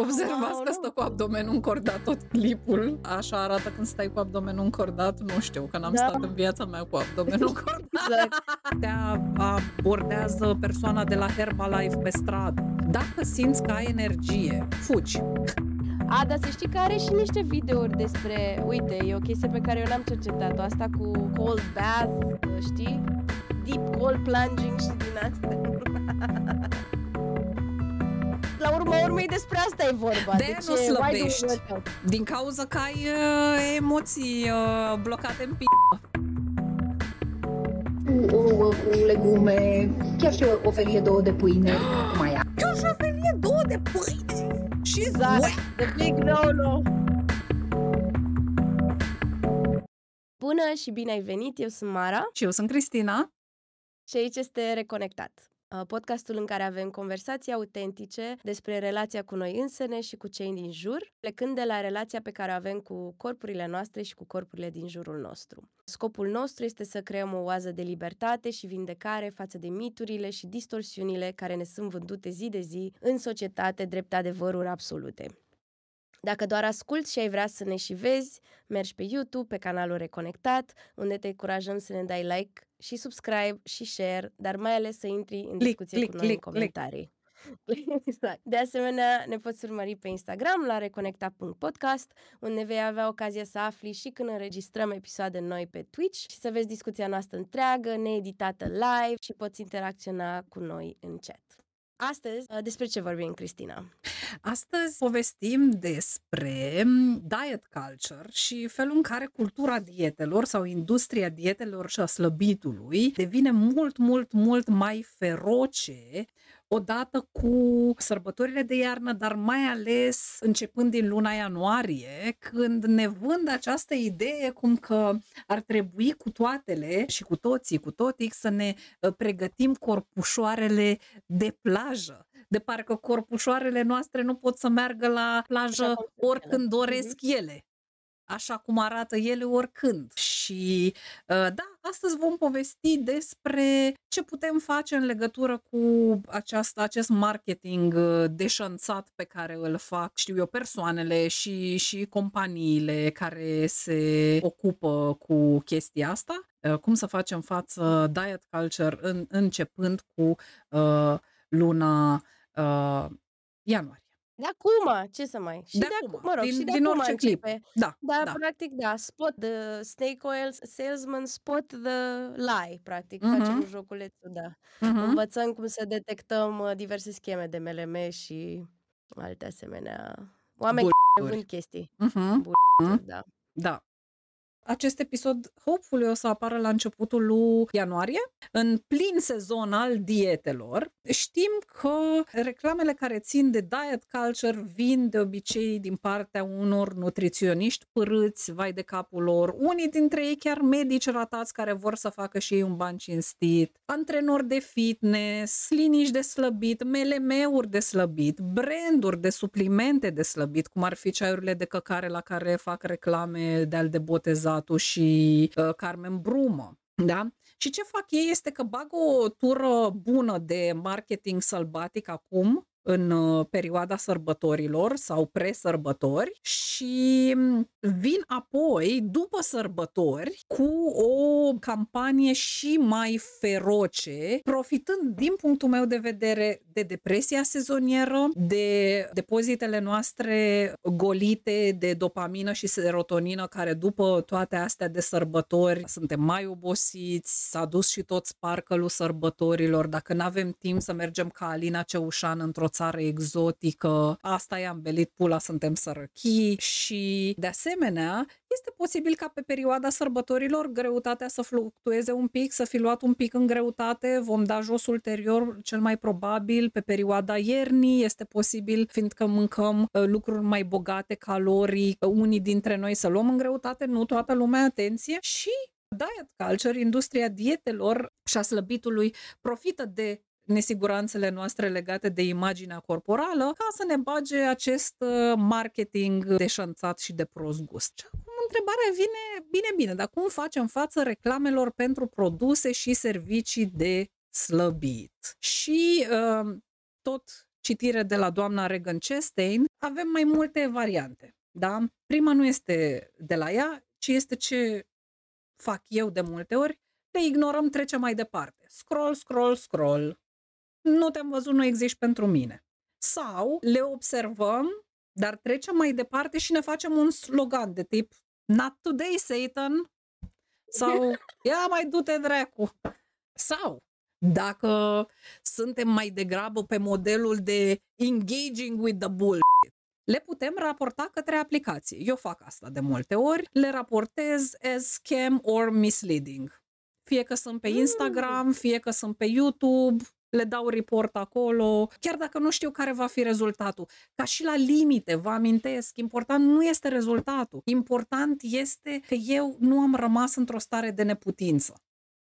Observați că stă cu abdomenul încordat tot clipul. Așa arată când stai cu abdomenul încordat. Nu știu, că n-am stat în viața mea cu abdomenul încordat. Exact. Te abordează persoana de la Herbalife pe stradă. Dacă simți că ai energie, fugi. A, dar să știi că are și niște videouri despre, uite, e o chestie pe care eu n-am cercetat-o, asta cu cold bath, știi? Deep cold plunging și din asta. La urma urmei despre asta e vorba. Deci, nu slăbești. Din cauza că ai emoții blocate în p***. O ouă cu legume, chiar și o felie două de pâine. Chiar și o felie două de pâine? Și zare. The big no-no. Bună și bine ai venit, eu sunt Mara. Și eu sunt Cristina. Și aici este Reconectat, podcastul în care avem conversații autentice despre relația cu noi însene și cu cei din jur, plecând de la relația pe care o avem cu corpurile noastre și cu corpurile din jurul nostru. Scopul nostru este să creăm o oază de libertate și vindecare față de miturile și distorsiunile care ne sunt vândute zi de zi în societate drept adevăruri absolute. Dacă doar asculți și ai vrea să ne și vezi, mergi pe YouTube, pe canalul Reconectat, unde te încurajăm să ne dai like și subscribe și share, dar mai ales să intri în discuție cu noi în comentarii. De asemenea, ne poți urmări pe Instagram la reconecta.podcast, unde vei avea ocazia să afli și când înregistrăm episoade noi pe Twitch și să vezi discuția noastră întreagă, needitată live și poți interacționa cu noi în chat. Astăzi, despre ce vorbim, Cristina? Astăzi povestim despre diet culture și felul în care cultura dietelor sau industria dietelor și a slăbitului devine mult mai feroce odată cu sărbătorile de iarnă, dar mai ales începând din luna ianuarie, când ne vând această idee cum că ar trebui cu toatele și cu toții, cu totic, să ne pregătim corpușoarele de plajă. De parcă corpușoarele noastre nu pot să meargă la plajă oricând doresc ele, așa cum arată ele oricând. Și da, astăzi vom povesti despre ce putem face în legătură cu acest marketing deșanțat pe care îl fac, știu eu, persoanele și companiile care se ocupă cu chestia asta. Cum să facem față diet culture începând cu luna ianuarie. De acum, ce să mai... Și de acum, mă rog, din, și de din acum orice clip. Da. Practic, da, spot the snake oil salesman, spot the lie, practic, facem joculețul, da. Învățăm cum să detectăm diverse scheme de MLM și alte asemenea... Oameni care vând chestii. Da. Acest episod, hopefully, o să apară la începutul lui ianuarie, în plin sezon al dietelor. Știm că reclamele care țin de diet culture vin de obicei din partea unor nutriționiști părâți, vai de capul lor, unii dintre ei chiar medici ratați care vor să facă și ei un ban cinstit, antrenori de fitness, liniști de slăbit, MLM-uri de slăbit, branduri de suplimente de slăbit, cum ar fi ceaiurile de căcare la care fac reclame de-al de botezat și Carmen Bruma, da? Și ce fac ei este că bagă o tură bună de marketing sălbatic acum, în perioada sărbătorilor sau pre-sărbători și vin apoi, după sărbători, cu o campanie și mai feroce, profitând din punctul meu de vedere de depresia sezonieră, de depozitele noastre golite de dopamină și serotonină, care după toate astea de sărbători suntem mai obosiți, s-a dus și tot sparkle-ul sărbătorilor, dacă n-avem timp să mergem ca Alina Ceușan într-o țară exotică, asta i-a îmbelit pula, suntem sărăchii și, de asemenea, este posibil ca pe perioada sărbătorilor greutatea să fluctueze un pic, să fi luat un pic în greutate, vom da jos ulterior, cel mai probabil, pe perioada iernii, este posibil, fiindcă mâncăm lucruri mai bogate, calorii, unii dintre noi să luăm în greutate, nu toată lumea, atenție, și diet culture, industria dietelor și a slăbitului profită de nesiguranțele noastre legate de imaginea corporală, ca să ne bage acest marketing deșanțat și de prost gust. Și acum întrebarea vine, bine, dar cum facem față reclamelor pentru produse și servicii de slăbit? Și tot citire de la doamna Ragen Chastain, avem mai multe variante. Da? Prima nu este de la ea, ci este ce fac eu de multe ori. Te ignorăm, trecem mai departe. Scroll, scroll, scroll. Nu te-am văzut, nu există pentru mine. Sau le observăm, dar trecem mai departe și ne facem un slogan de tip Not today, Satan. Sau ia mai du-te, dracu. Sau dacă suntem mai degrabă pe modelul de engaging with the bull, le putem raporta către aplicații. Eu fac asta de multe ori. Le raportez as scam or misleading. Fie că sunt pe Instagram, fie că sunt pe YouTube, le dau report acolo, chiar dacă nu știu care va fi rezultatul. Ca și la limite, vă amintesc, important nu este rezultatul. Important este că eu nu am rămas într-o stare de neputință.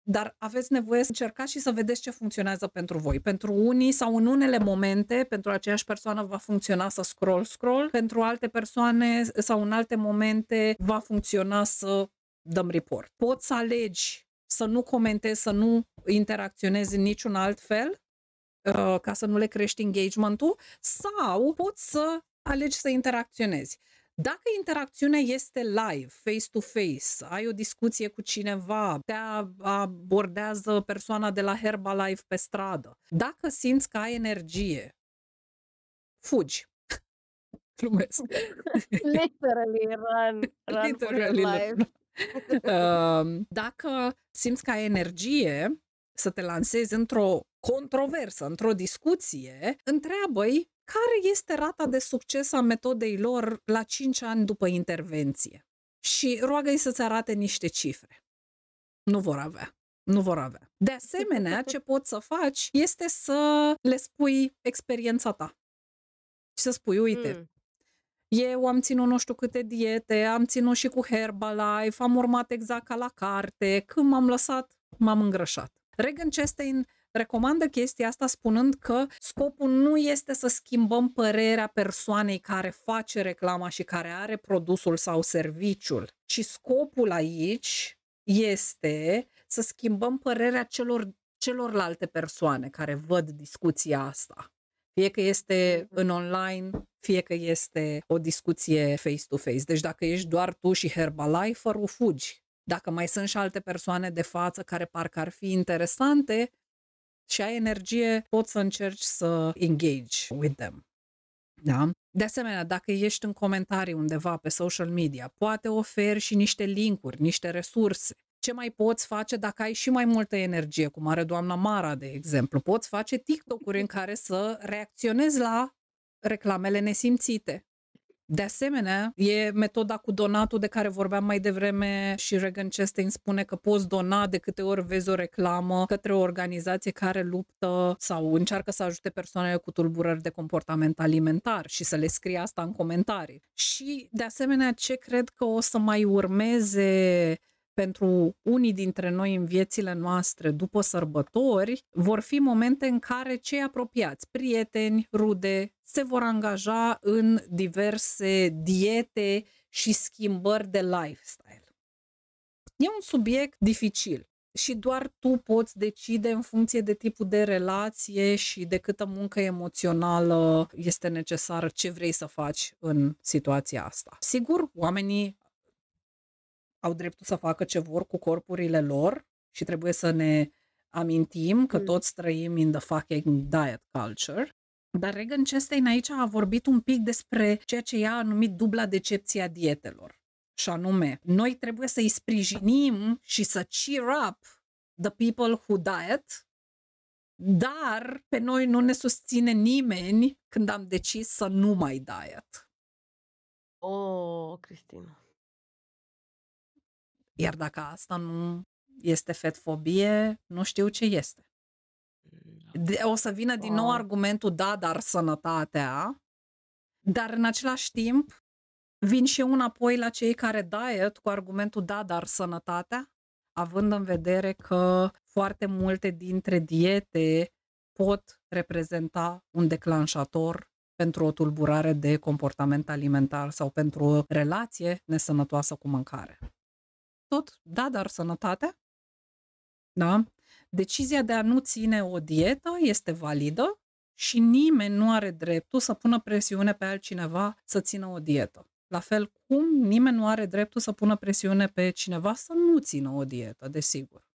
Dar aveți nevoie să încercați și să vedeți ce funcționează pentru voi. Pentru unii sau în unele momente, pentru aceeași persoană va funcționa să scroll, pentru alte persoane sau în alte momente va funcționa să dăm report. Poți să alegi să nu comentezi, să nu interacționezi în niciun alt fel, ca să nu le crești engagement-ul, sau poți să alegi să interacționezi. Dacă interacțiunea este live, face-to-face, ai o discuție cu cineva, te abordează persoana de la Herbalife pe stradă, dacă simți că ai energie, fugi. Glumesc. Literally run for your life. Dacă simți că ai energie să te lansezi într-o controversă, într-o discuție, întreabă-i care este rata de succes a metodei lor la 5 ani după intervenție și roagă-i să-ți arate niște cifre. Nu vor avea. De asemenea, ce poți să faci este să le spui experiența ta și să spui, uite, eu am ținut nu știu câte diete, am ținut și cu Herbalife, am urmat exact ca la carte, când m-am lăsat, m-am îngrășat. Ragen Chastain recomandă chestia asta spunând că scopul nu este să schimbăm părerea persoanei care face reclama și care are produsul sau serviciul, ci scopul aici este să schimbăm părerea celorlalte persoane care văd discuția asta. Fie că este în online, fie că este o discuție face-to-face. Deci dacă ești doar tu și Herbalife-ul, fugi. Dacă mai sunt și alte persoane de față care parcă ar fi interesante și ai energie, poți să încerci să engage with them. Da? De asemenea, dacă ești în comentarii undeva pe social media, poate oferi și niște link-uri, niște resurse. Ce mai poți face dacă ai și mai multă energie, cum are doamna Mara, de exemplu? Poți face TikTok-uri în care să reacționezi la reclamele nesimțite. De asemenea, e metoda cu donatul de care vorbeam mai devreme și Ragen Chastain spune că poți dona de câte ori vezi o reclamă către o organizație care luptă sau încearcă să ajute persoanele cu tulburări de comportament alimentar și să le scrie asta în comentarii. Și, de asemenea, ce cred că o să mai urmeze pentru unii dintre noi în viețile noastre după sărbători, vor fi momente în care cei apropiați, prieteni, rude, se vor angaja în diverse diete și schimbări de lifestyle. E un subiect dificil și doar tu poți decide în funcție de tipul de relație și de câtă muncă emoțională este necesară, ce vrei să faci în situația asta. Sigur, oamenii au dreptul să facă ce vor cu corpurile lor și trebuie să ne amintim că toți trăim in the fucking diet culture. Dar Ragen Chastain aici a vorbit un pic despre ceea ce ea a numit dubla decepție a dietelor. Și anume, noi trebuie să îi sprijinim și să cheer up the people who diet, dar pe noi nu ne susține nimeni când am decis să nu mai diet. Oh, Cristina. Iar dacă asta nu este fetfobie, nu știu ce este. O să vină din nou argumentul, da, dar sănătatea, dar în același timp vin și eu înapoi la cei care diet cu argumentul, da, dar sănătatea, având în vedere că foarte multe dintre diete pot reprezenta un declanșator pentru o tulburare de comportament alimentar sau pentru o relație nesănătoasă cu mâncare. Tot, da, dar sănătatea, da? Decizia de a nu ține o dietă este validă și nimeni nu are dreptul să pună presiune pe altcineva să țină o dietă. La fel cum nimeni nu are dreptul să pună presiune pe cineva să nu țină o dietă, desigur.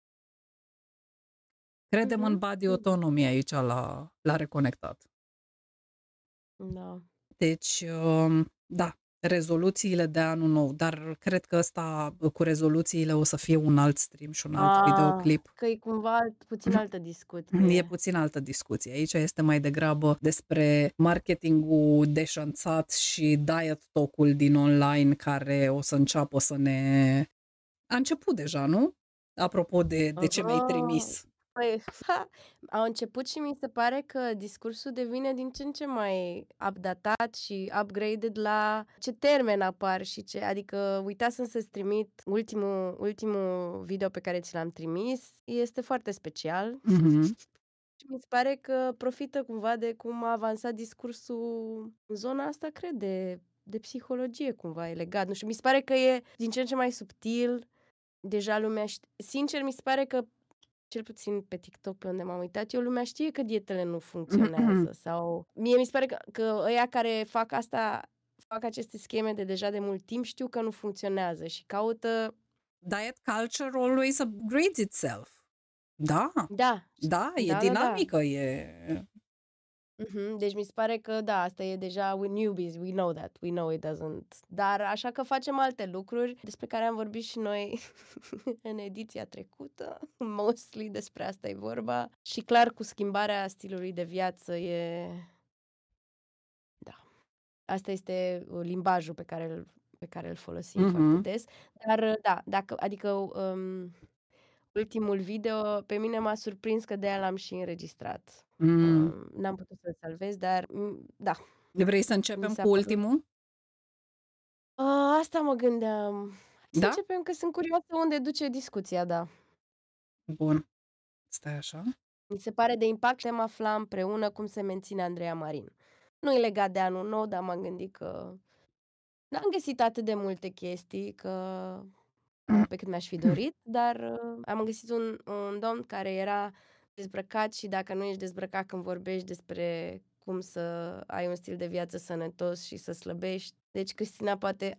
Credem în body autonomy aici la Reconectat. Da. Deci, da, rezoluțiile de anul nou, dar cred că ăsta cu rezoluțiile o să fie un alt stream și un alt videoclip. Că e cumva puțin altă discuție. E puțin altă discuție. Aici este mai degrabă despre marketingul deșanțat și diet talk-ul din online care o să înceapă să ne... A început deja, nu? Apropo de ce mi-ai trimis. Păi, au început și mi se pare că discursul devine din ce în ce mai updatat și upgraded la ce termen apar și ce... Adică, uitasem să-ți trimit ultimul video pe care ți l-am trimis. Este foarte special. Mm-hmm. Și mi se pare că profită cumva de cum a avansat discursul în zona asta, cred, de psihologie cumva, e legat. Nu știu, mi se pare că e din ce în ce mai subtil. Deja lumea... Sincer, mi se pare că cel puțin pe TikTok, pe unde m-am uitat eu, lumea știe că dietele nu funcționează sau... Mie mi se pare că ăia care fac asta, fac aceste scheme de deja de mult timp, știu că nu funcționează și caută... Diet culture always upgrades itself. Da, e dinamică, da. E... Deci mi se pare că, da, asta e deja, we newbies, we know that, we know it doesn't. Dar așa că facem alte lucruri despre care am vorbit și noi în ediția trecută, mostly despre asta e vorba. Și clar cu schimbarea stilului de viață e... Da. Asta este limbajul pe care îl folosim foarte des. Dar da, ultimul video pe mine m-a surprins că de-aia l-am și înregistrat. N-am putut să-l salvez, dar da. Vrei să începem cu ultimul? Asta mă gândeam. Să începem, că sunt curioasă unde duce discuția, da. Bun. Stai așa. Mi se pare de impact și am aflat împreună cum se menține Andreea Marin. Nu e legat de anul nou, dar m-am gândit că n-am găsit atât de multe chestii că... pe cât mi-aș fi dorit, dar am găsit un domn care era dezbrăcat și dacă nu ești dezbrăcat când vorbești despre cum să ai un stil de viață sănătos și să slăbești. Deci, Cristina, poate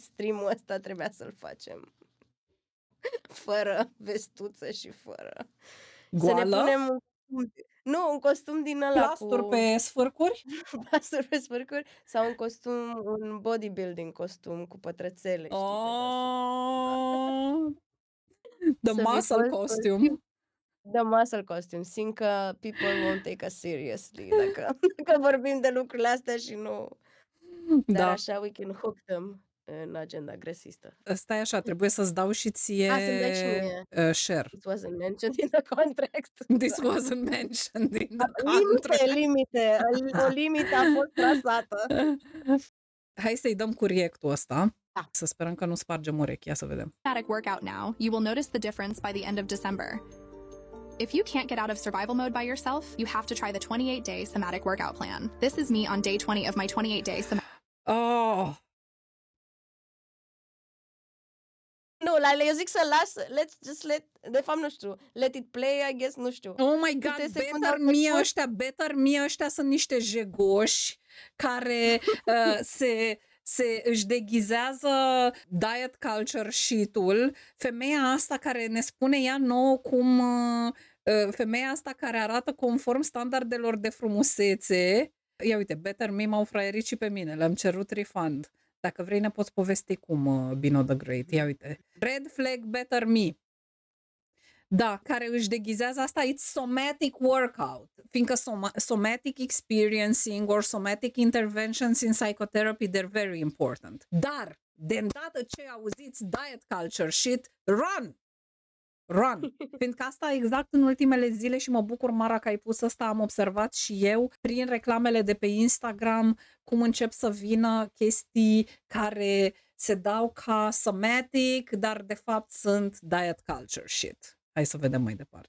stream-ul ăsta trebuia să-l facem fără vestuță și fără... Goală? Să ne punem un costum din ăla plasturi cu... pe sfârcuri? Plasturi pe sfârcuri sau un costum, un bodybuilding costum cu pătrățele. Oh, the muscle costume. The muscle costume. Simt că people won't take us seriously dacă vorbim de lucrurile astea și nu... Dar așa we can hook them în agenda gresistă. Stai așa, trebuie să-ți dau și ție share. This wasn't mentioned in the contract. This wasn't mentioned in the contract. Limite. O limită a fost trasată. Hai să-i dăm cu reactul ăsta. Da. Să sperăm că nu spargem urechea, să vedem. Workout now. You will notice the difference by the end of December. If you can't get out of survival mode by yourself, you have to try the 28-day somatic workout plan. This is me on day 20 of my 28-day somatic. Oh. Nu, eu zic să las, let it play, I guess, nu știu. Oh my God, Better Me ăștia sunt niște jegoși care își deghizează diet culture shit-ul. Femeia asta care ne spune ea nouă cum, femeia asta care arată conform standardelor de frumusețe. Ia uite, Better Me m-au fraierit și pe mine, le-am cerut refund. Dacă vrei, ne poți povesti cum Bino the Great. Ia uite. Red flag, Better Me. Da, care își deghizează asta, it's somatic workout. Fiindcă somatic experiencing or somatic interventions in psychotherapy, they're very important. Dar, de îndată ce auziți diet culture shit, run! Fiindcă asta exact în ultimele zile și mă bucur, Mara, că ai pus asta, am observat și eu prin reclamele de pe Instagram cum încep să vină chestii care se dau ca somatic, dar de fapt sunt diet culture shit. Hai să vedem mai departe.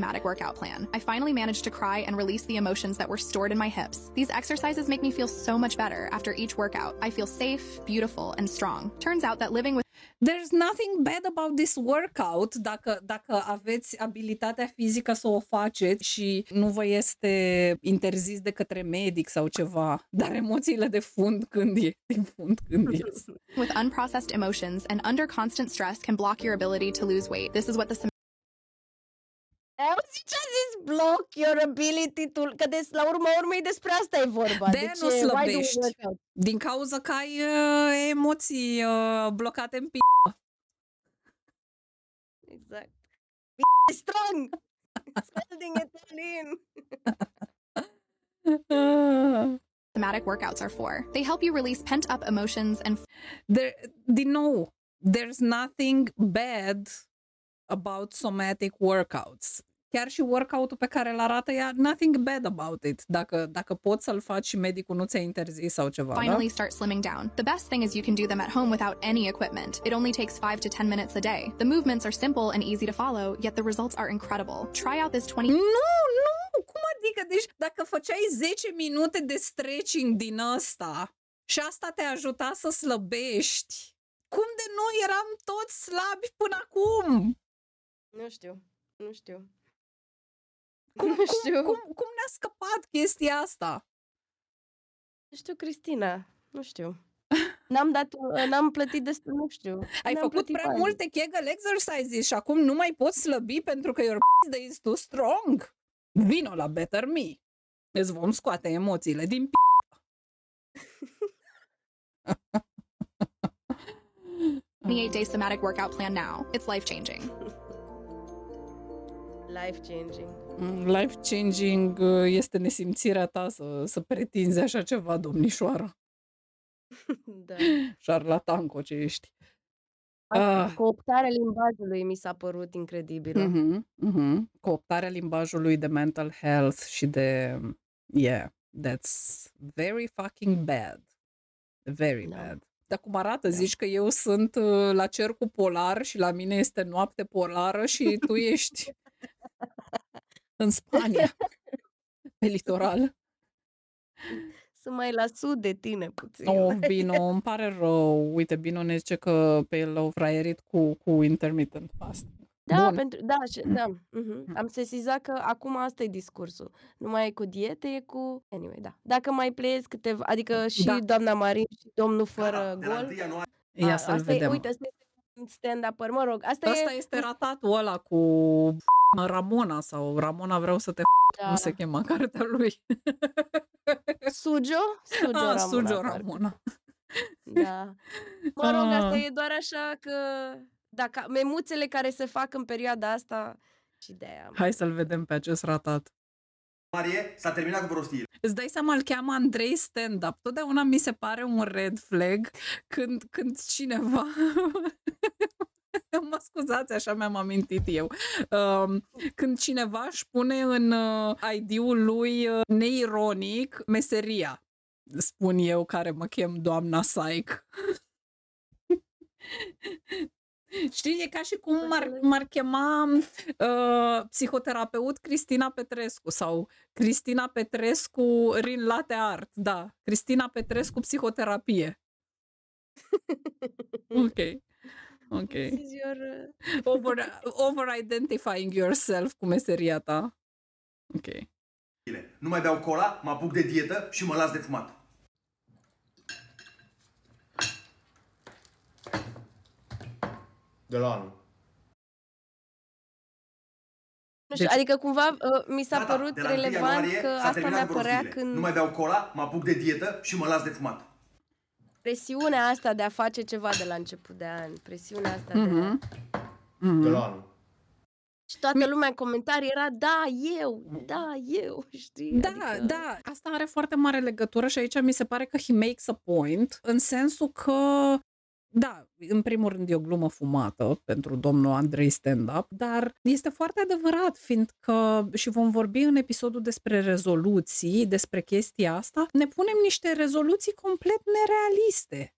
Somatic workout plan. I finally managed to cry and release the emotions that were stored in my hips. These exercises make me feel so much better after each workout. I feel safe, beautiful, and strong. Turns out that living with There's nothing bad about this workout. Dacă aveți abilitatea fizică să o faceți și nu vă este interzis de către medic sau ceva, dar emoțiile de fund când ies, din fund când ies. With unprocessed emotions and under constant stress can block your ability to lose weight. This is what the auzi ce a zis? Block your ability to... Că la urma urmei despre asta e vorba. De deci, nu slăbești. Din cauza că ai emoții blocate în p***. Exact. P*** strong! Spending it all in! Somatic workouts are for. They help you release pent-up emotions and... Din nou, there's nothing bad about somatic workouts. Chiar și workout-ul pe care îl arată ea, nothing bad about it. Dacă poți să-l faci și medicul nu ți-a interzis sau ceva. Finally, da? Start slimming down. The best thing is you can do them at home without any equipment. It only takes 5 to 10 minutes a day. The movements are simple and easy to follow, yet the results are incredible. Try out this 20... Nu! Cum adică? Deci dacă făceai 10 minute de stretching din ăsta și asta te ajuta să slăbești, cum de noi eram toți slabi până acum? Nu știu. Cum ne-a scăpat chestia asta? Nu știu, Cristina. Nu știu. N-am plătit destul, nu știu. Ai făcut prea multe Kegel exercises și acum nu mai poți slăbi pentru că your p***de is too strong. Vino la Better Me. Îți vom scoate emoțiile din p***. ...28-day somatic workout plan now. It's life-changing. Life-changing este nesimțirea ta să pretinzi așa ceva, domnișoară. Da. Șarlatanco ce ești. Cooptarea limbajului mi s-a părut incredibilă. Uh-huh, uh-huh. Cooptarea limbajului de mental health și de... Yeah, that's very fucking bad. Very bad. Dar cum arată? Zici că eu sunt la cercul polar și la mine este noapte polară și tu ești în Spania, pe litoral. Sunt mai la sud de tine puțin. Oh, Bino, îmi pare rău. Uite, Bino ne zice că pe el l-au fraierit cu intermittent fasting. Da, da. Uh-huh. Am sesizat că acum asta e discursul. Nu mai e cu diete, e cu... Anyway, da. Dacă mai pleiezi câteva... Adică și doamna Marin și domnul fără gol. Ia să-l vedem. Uite, asta este stand-up-er, mă rog. Asta este ratatul ăla cu... Ramona sau Ramona vreau să te cum se chema cartea lui? Sujo Ramona. Da. Mă rog, asta e doar așa că dacă memuțele care se fac în perioada asta și de aia. Hai să-l vedem pe acest ratat. Marie, s-a terminat cu prostii. Îți dai seama, îl cheamă Andrei Stand-Up. Totdeauna mi se pare un red flag când cineva... Mă scuzați, așa mi-am amintit eu. Când cineva își pune în ID-ul lui neironic meseria, spun eu care mă chem doamna Psych. Știi, e ca și cum m-ar chema psihoterapeut Cristina Petrescu sau Cristina Petrescu Rin Latte Art. Da, Cristina Petrescu psihoterapie. Ok. Ok. Over-identifying yourself cu meseria ta. Ok. Nu mai beau cola, mă apuc de dietă și mă las de fumat. De la anul. Deci, adică cumva mi s-a părut relevant că asta mi-a părea când... Nu mai beau cola, mă apuc de dietă și mă las de fumat. Presiunea asta de a face ceva de la început de an, presiunea asta de la anul. Și toată lumea în comentarii era, da, eu, știi? Da, adică... da, asta are foarte mare legătură și aici mi se pare că he makes a point, în sensul că, da, în primul rând e o glumă fumată pentru domnul Andrei Stand-Up, dar este foarte adevărat, fiindcă, și vom vorbi în episodul despre rezoluții, despre chestia asta, ne punem niște rezoluții complet nerealiste.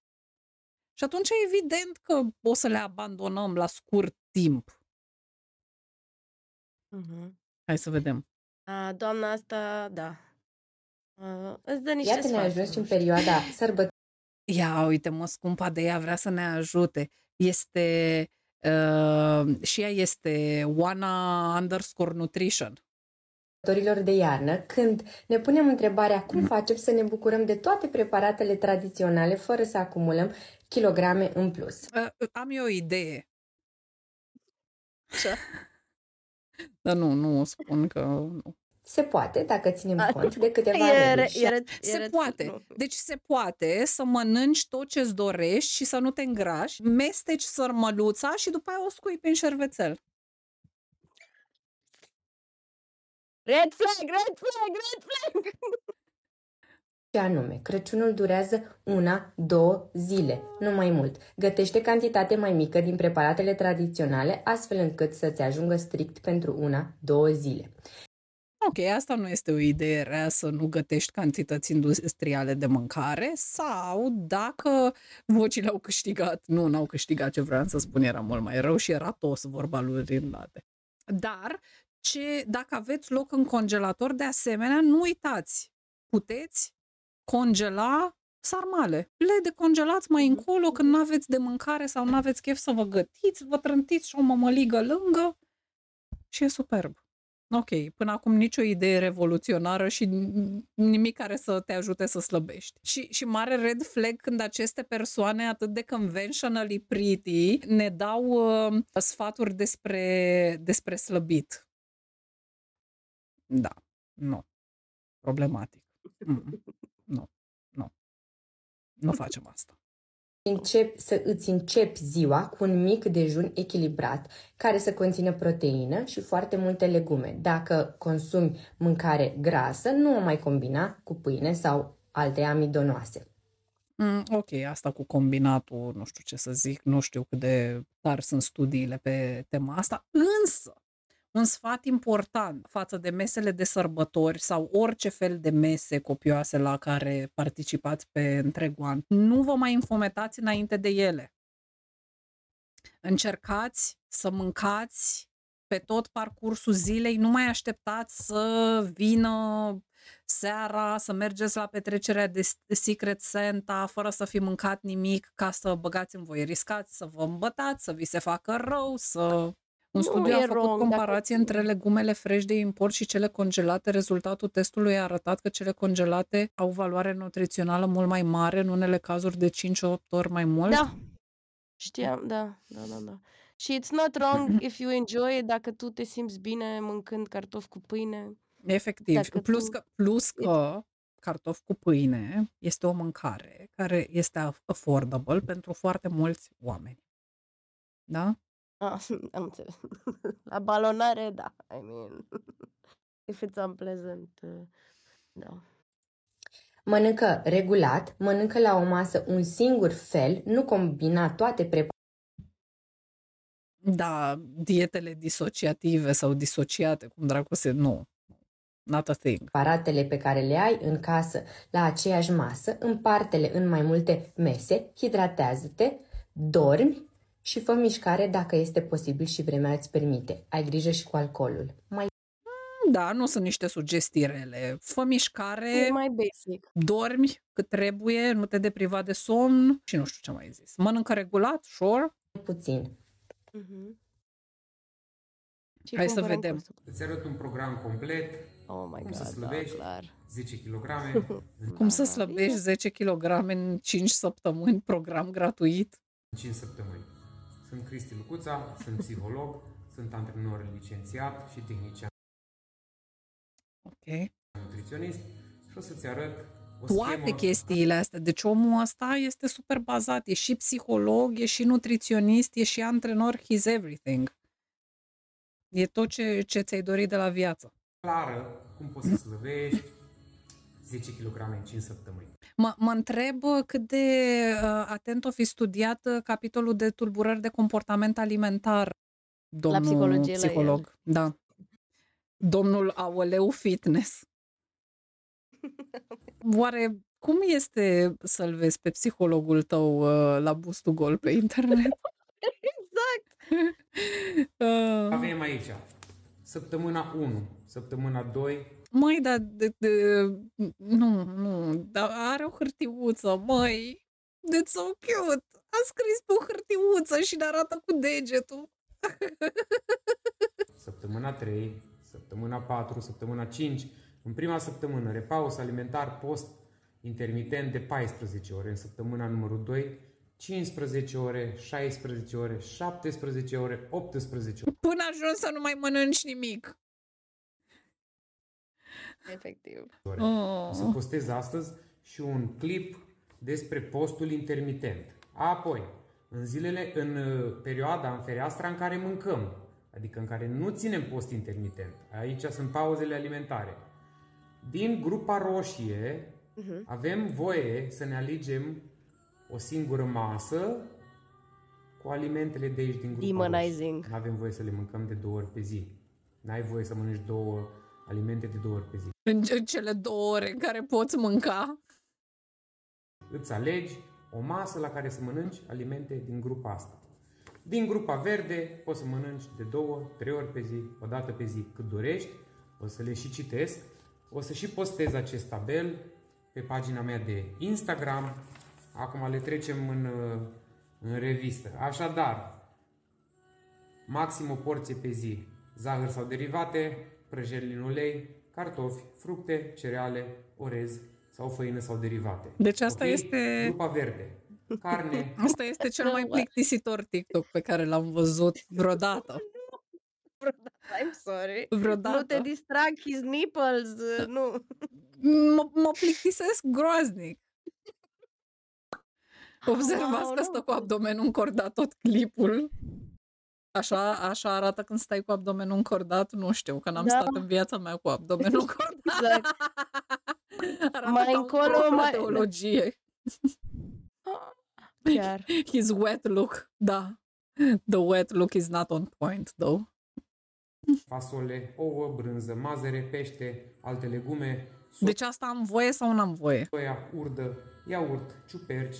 Și atunci e evident că o să le abandonăm la scurt timp. Uh-huh. Hai să vedem. Doamna asta, da. Îți dă niște sfaturi. Iată ne ajungi în perioada sărbătorii. Ia uite, mă, scumpa de ea vrea să ne ajute. este și ea este Oana_Nutrition. Dorilor de iarnă, când ne punem întrebarea cum facem să ne bucurăm de toate preparatele tradiționale fără să acumulăm kilograme în plus. Am eu o idee. Ce? Dar nu spun că nu. Se poate, dacă ținem cont de câteva reguli. Se poate. Deci se poate să mănânci tot ce-ți dorești și să nu te îngrași, mesteci sărmăluța și după aia o scuipi în șervețel. Red flag, red flag, red flag! Ce anume, Crăciunul durează 1-2 zile, nu mai mult. Gătește cantitate mai mică din preparatele tradiționale, astfel încât să-ți ajungă strict pentru 1-2 zile. Ok, asta nu este o idee rea, să nu gătești cantități industriale de mâncare, sau dacă vocile au câștigat, nu, n-au câștigat, ce vreau să spun, era mult mai rău și era tos, vorba lui Rinlade. Dar, dacă aveți loc în congelator, de asemenea, nu uitați, puteți congela sarmale. Le decongelați mai încolo când n-aveți de mâncare sau n-aveți chef să vă gătiți, vă trântiți și o mămăligă lângă și e superb. Ok, până acum nicio idee revoluționară și nimic care să te ajute să slăbești. Și mare red flag când aceste persoane atât de conventionally pretty ne dau sfaturi despre slăbit. Da, nu. Problematic. Nu facem asta. Îți începi ziua cu un mic dejun echilibrat, care să conțină proteină și foarte multe legume. Dacă consumi mâncare grasă, nu o mai combina cu pâine sau alte amidonoase. Ok, asta cu combinatul, nu știu ce să zic, nu știu cât de tari sunt studiile pe tema asta, însă un sfat important față de mesele de sărbători sau orice fel de mese copioase la care participați pe întregul an. Nu vă mai înfometați înainte de ele. Încercați să mâncați pe tot parcursul zilei, nu mai așteptați să vină seara, să mergeți la petrecerea de Secret Santa fără să fi mâncat nimic ca să băgați în voi. Riscați să vă îmbătați, să vi se facă rău, să... Un studiu a făcut comparație între legumele fresh de import și cele congelate. Rezultatul testului a arătat că cele congelate au valoare nutrițională mult mai mare, în unele cazuri de 5-8 ori mai mult. Da, știam, da. Și it's not wrong if you enjoy it, dacă tu te simți bine mâncând cartofi cu pâine. Efectiv, plus că cartofi cu pâine este o mâncare care este affordable pentru foarte mulți oameni. Da? Ah, am înțeles. La balonare, da. I mean, if it's unpleasant, no. Mănâncă regulat, mănâncă la o masă un singur fel, nu combina toate preparate. Da, dietele disociative sau disociate, cum dracu se, nu. Not a thing. Preparatele pe care le ai în casă la aceeași masă, împarte-le în mai multe mese, hidratează-te, dormi, și fă mișcare dacă este posibil și vremea îți permite. Ai grijă și cu alcoolul. Da, nu sunt niște sugestii rele. Fă mișcare, mai basic. Dormi cât trebuie, nu te depriva de somn și nu știu ce mai zis. Mănâncă regulat, sure. Puțin. Uh-huh. Hai să vedem. Îți arăt un program complet. Oh my God, să slăbești 10 kg. Cum să slăbești 10 kg în 5 săptămâni, program gratuit? În 5 săptămâni. Sunt Cristi Lucuța, sunt psiholog, sunt antrenor licențiat și tehnician. Ok. Nutriționist și o să-ți arăt o toate chestiile astea. Deci omul ăsta este super bazat. E și psiholog, e și nutriționist, e și antrenor. He's everything. E tot ce ți-ai dorit de la viață. Clară, cum poți să slăbești 10 kg în 5 săptămâni. Mă întreb cât de atent o fi studiat capitolul de tulburări de comportament alimentar, domnul la psiholog. Da. Domnul Aoleu Fitness. Oare cum este să-l vezi pe psihologul tău la bustul gol pe internet? Exact! Avem aici săptămâna 1, săptămâna 2... Măi, dar nu, dar are o hârtiuță, măi, that's so cute. a scris pe o hârtiuță și ne arată cu degetul. Săptămâna 3, săptămâna 4, săptămâna 5. În prima săptămână, repaus alimentar post intermitent de 14 ore. În săptămâna numărul 2, 15 ore, 16 ore, 17 ore, 18 ore. Până ajuns să nu mai mănânci nimic. Efectiv. O să postez astăzi și un clip despre postul intermitent. Apoi, în zilele, în perioada, în fereastra în care mâncăm, adică în care nu ținem post intermitent. Aici sunt pauzele alimentare. Din grupa roșie avem voie să ne aligem o singură masă cu alimentele de aici din grupa roșie. Nu avem voie să le mâncăm de 2 ori pe zi. N-ai voie să mănânci 2 alimente de 2 ori pe zi. În cele 2 ore în care poți mânca. Îți alegi o masă la care să mănânci alimente din grupa asta. Din grupa verde poți să mănânci de 2-3 ori pe zi, o dată pe zi, cât dorești. O să le și citesc. O să și postez acest tabel pe pagina mea de Instagram. Acum le trecem în revistă. Așadar, maxim o porție pe zi, zahăr sau derivate, prăjeli în ulei, cartofi, fructe, cereale, orez sau făină sau derivate. Deci asta este... Grupa verde. Carne. Asta este cel mai plictisitor TikTok pe care l-am văzut vreodată. I'm sorry. Vreodată. Nu te distrag, his nipples. Nu. Mă plictisesc groaznic. Observați că stă cu abdomenul încordat tot clipul. Așa arată când stai cu abdomenul încordat, nu știu, că n-am stat în viața mea cu abdomenul încordat. Exact. Arată mai încolo, mai... teologie. Chiar. His wet look, da. The wet look is not on point, though. Fasole, ouă, brânză, mazăre, pește, alte legume. Deci asta am voie sau n-am voie? Soia, urdă, iaurt, ciuperci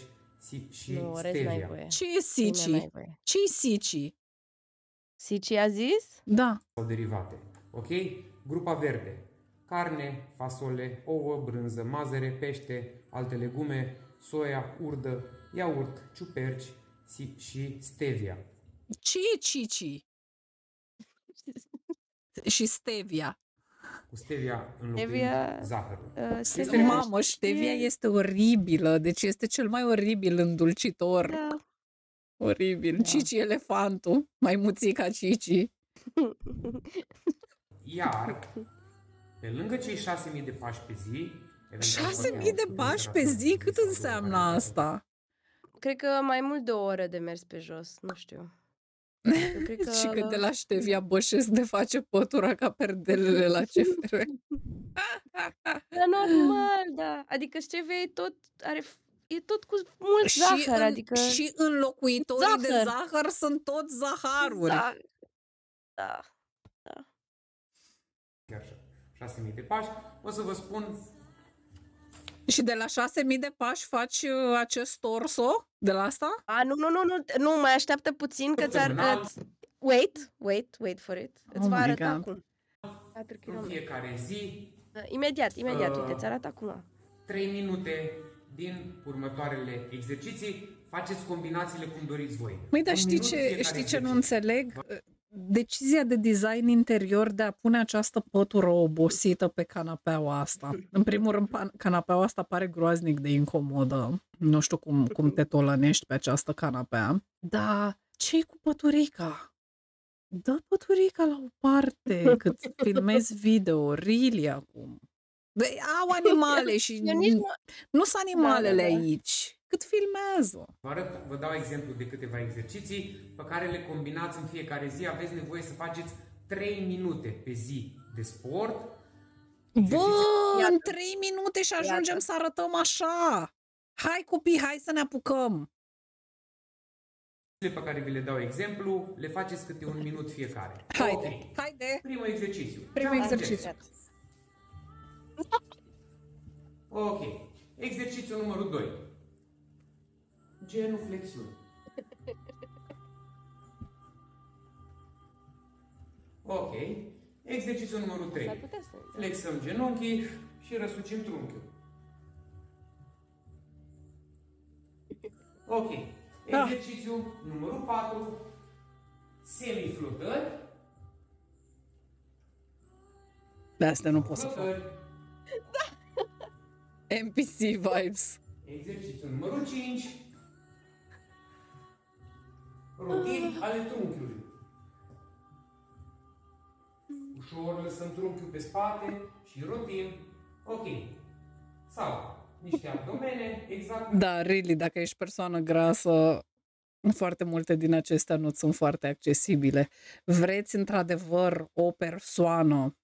și stevia. Ce e sicii? Ce e sicii? Sici a zis? Da. Sau derivate. Ok? Grupa verde. Carne, fasole, ouă, brânză, mazăre, pește, alte legume, soia, urdă, iaurt, ciuperci și stevia. Ce e cici? Și stevia. Cu stevia înlocuim zahărul. Mamă, stevia este oribilă. Deci este cel mai oribil îndulcitor. Da. Oribil. Da. Cici elefantul. Maimuțica Cici. Iar, pe lângă cei 6.000 de pași pe zi... 6.000 de pași pe zi? Cât înseamnă asta? Cred că mai mult de o oră de mers pe jos. Nu știu. Cred că... Și că de la Ștevia Bășesc de face pătura ca perdelele la CFR. Da, normal, da. Adică Ștevia e tot... E tot cu mult zahăr, adică... Și înlocuitorii de zahăr sunt tot zaharuri. Da. Chiar așa. 6.000 de pași. O să vă spun... Și de la 6.000 de pași faci acest torso? De la asta? Nu, mai așteaptă puțin că Wait for it. Îți va arăta acum. În fiecare zi... Imediat, uite, îți arată acum. 3 minute... Din următoarele exerciții, faceți combinațiile cum doriți voi. Măi, dar știi ce nu înțeleg? Decizia de design interior de a pune această pătură obosită pe canapeaua asta. În primul rând, canapeaua asta pare groaznic de incomodă. Nu știu cum te tolănești pe această canapea. Dar ce-i cu păturica? Dă păturica la o parte, că filmezi video, really acum. Au animale și nu sunt animalele aici, cât filmează. Vă dau exemplu de câteva exerciții pe care le combinați în fiecare zi. Aveți nevoie să faceți 3 minute pe zi de sport. Bă, în 3 minute și ajungem să arătăm așa. Hai copii, hai să ne apucăm. Pe care vi le dau exemplu, le faceți câte un minut fiecare. Haide. Primul exercițiu. Ok. Exercițiul numărul 2. Genuflexiune. Ok. Exercițiul numărul 3. Flexăm genunchii și răsucim trunchiul. Ok. Da. Exercițiul numărul 4, semiflotări. De asta nu pot să fac. Da. NPC vibes. Exercițiul numărul 5, rotiri ale trunchiului. Ușor lăsăm trunchiul pe spate și rotim. Ok. Sau niște abdomene, exact. Da, really, dacă ești persoană grasă, foarte multe din acestea nu sunt foarte accesibile. Vreți într-adevăr o persoană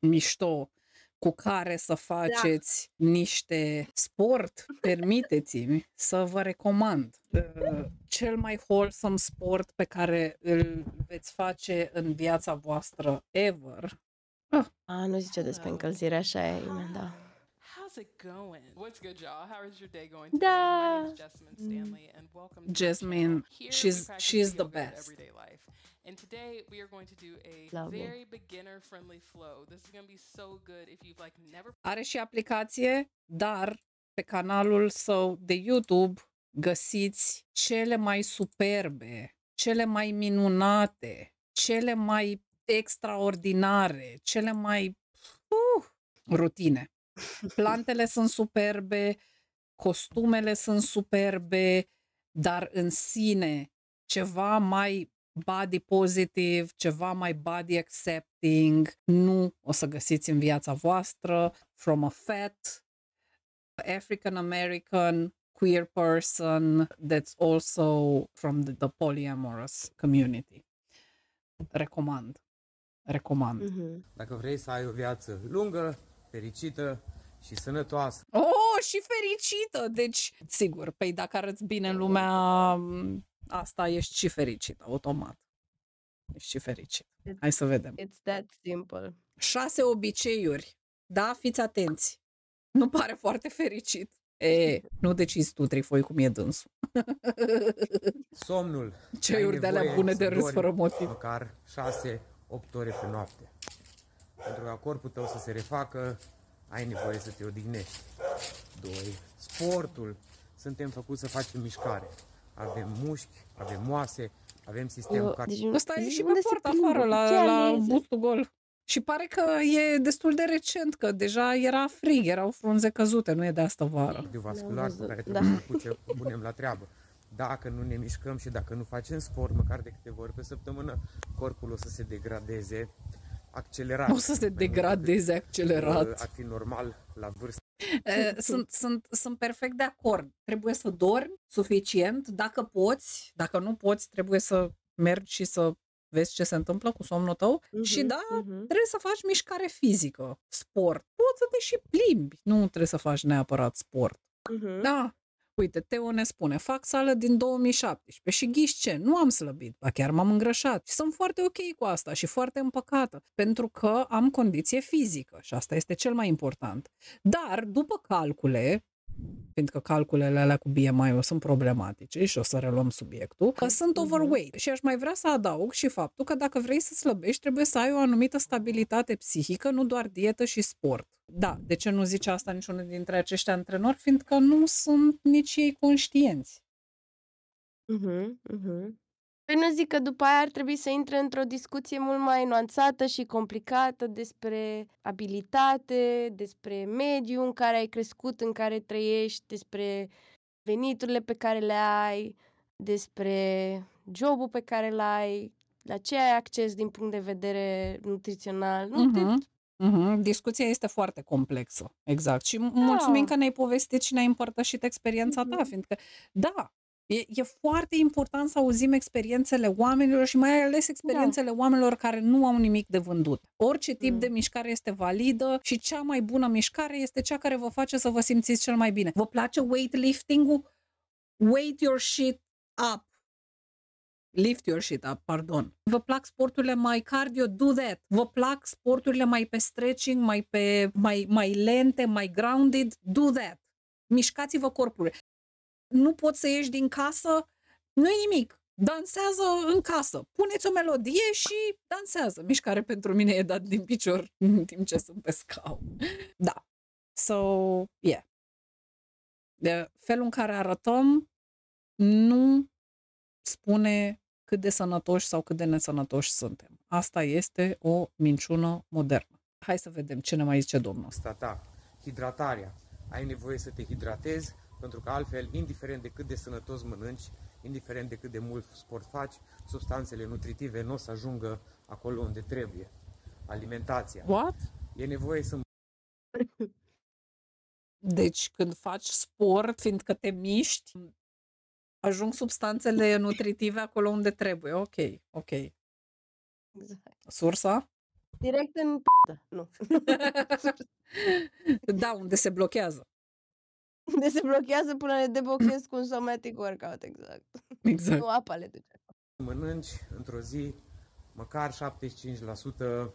mișto cu care să faceți niște sport? Permiteți-mi să vă recomand cel mai wholesome sport pe care îl veți face în viața voastră ever. Nu zice despre încălzire, așa e, da. How's it going? What's good, y'all? How is your day going today? My name is Jessamine Stanley and welcome to Jasmine. She's the best. Everyday life. And today we are going to do a very beginner friendly flow. This is going to be so good if you've like never. Are și aplicație, dar pe canalul său de YouTube găsiți cele mai superbe, cele mai minunate, cele mai extraordinare, cele mai rutine. Plantele sunt superbe, costumele sunt superbe, dar în sine ceva mai body positive, ceva mai body accepting nu o să găsiți în viața voastră. From a fat African American queer person that's also from the polyamorous community. Recomand. Dacă vrei să ai o viață lungă, fericită și sănătoasă. Oh, și fericită! Deci, sigur, păi dacă arăți bine în lumea asta, ești și fericită, automat. Ești și fericit. Hai să vedem. It's that simple. 6 obiceiuri. Da, fiți atenți. Nu pare foarte fericit. Nu decizi tu, trifoi, cum e dânsul. Somnul. Ceaiuri de alea bune de râs fără motiv. Măcar 6-8 ore pe noapte. Pentru ca corpul tău să se refacă, ai nevoie să te odihnești. 2. Sportul. Suntem făcuți să facem mișcare. Avem mușchi, avem oase, avem sistemul cardiac. Ăsta e și pe poartă afară, la bustul gol. Și pare că e destul de recent, că deja era frig, erau frunze căzute, nu e de asta vară. Cardiovascular cu care trebuie să punem la treabă. Dacă nu ne mișcăm și dacă nu facem sport, măcar de câteva ori pe săptămână, corpul o să se degradeze accelerat. O să se degradeze accelerat. Ar fi normal la vârstă. Sunt perfect de acord. Trebuie să dormi suficient, dacă poți. Dacă nu poți, trebuie să mergi și să vezi ce se întâmplă cu somnul tău. Și trebuie să faci mișcare fizică, sport. Poți să te și plimbi. Nu trebuie să faci neapărat sport. Da. Uite, Teo ne spune, fac sală din 2017 și ghiși ce, nu am slăbit, ba chiar m-am îngrășat. Și sunt foarte ok cu asta și foarte împăcată, pentru că am condiție fizică și asta este cel mai important. Dar, după calcule, pentru că calculele alea cu BMI-ul sunt problematice și o să reluăm subiectul, că sunt overweight. Și aș mai vrea să adaug și faptul că dacă vrei să slăbești, trebuie să ai o anumită stabilitate psihică, nu doar dietă și sport. Da, de ce nu zice asta niciunul dintre acești antrenori? Fiindcă nu sunt nici ei conștienți. Până zic că după aia ar trebui să intre într-o discuție mult mai nuanțată și complicată despre abilitate, despre mediul în care ai crescut, în care trăiești, despre veniturile pe care le ai, despre jobul pe care le ai, la ce ai acces din punct de vedere nutrițional. Discuția este foarte complexă, exact. Și mulțumim că ne-ai povestit și ne-ai împărtășit experiența ta, fiindcă, da, e foarte important să auzim experiențele oamenilor și mai ales experiențele oamenilor care nu au nimic de vândut. Orice tip de mișcare este validă și cea mai bună mișcare este cea care vă face să vă simțiți cel mai bine. Vă place weightlifting-ul? Weight your shit up. Lift your shit up, pardon. Vă plac sporturile mai cardio? Do that. Vă plac sporturile mai pe stretching, mai lente, mai grounded? Do that. Mișcați-vă corpurile. Nu poți să ieși din casă, nu-i nimic. Dansează în casă. Puneți o melodie și dansează. Mișcare pentru mine e dat din picior în timp ce sunt pe scaun. Da. So, yeah. De felul în care arătăm nu spune cât de sănătoși sau cât de nesănătoși suntem. Asta este o minciună modernă. Hai să vedem ce ne mai zice domnul ăsta. Hidratarea. Ai nevoie să te hidratezi, pentru că altfel, indiferent de cât de sănătos mănânci, indiferent de cât de mult sport faci, substanțele nutritive nu o să ajungă acolo unde trebuie. Alimentația. What? E nevoie să... Deci când faci sport, fiindcă te miști, ajung substanțele nutritive acolo unde trebuie. Ok, ok. Exact. Sursa? Direct în p***ă. Nu. Da, unde se blochează. Unde se blochează până le deblochezi cu un somatic workout, exact. Exact. Nu apa le duce. Mănânci într-o zi măcar 75%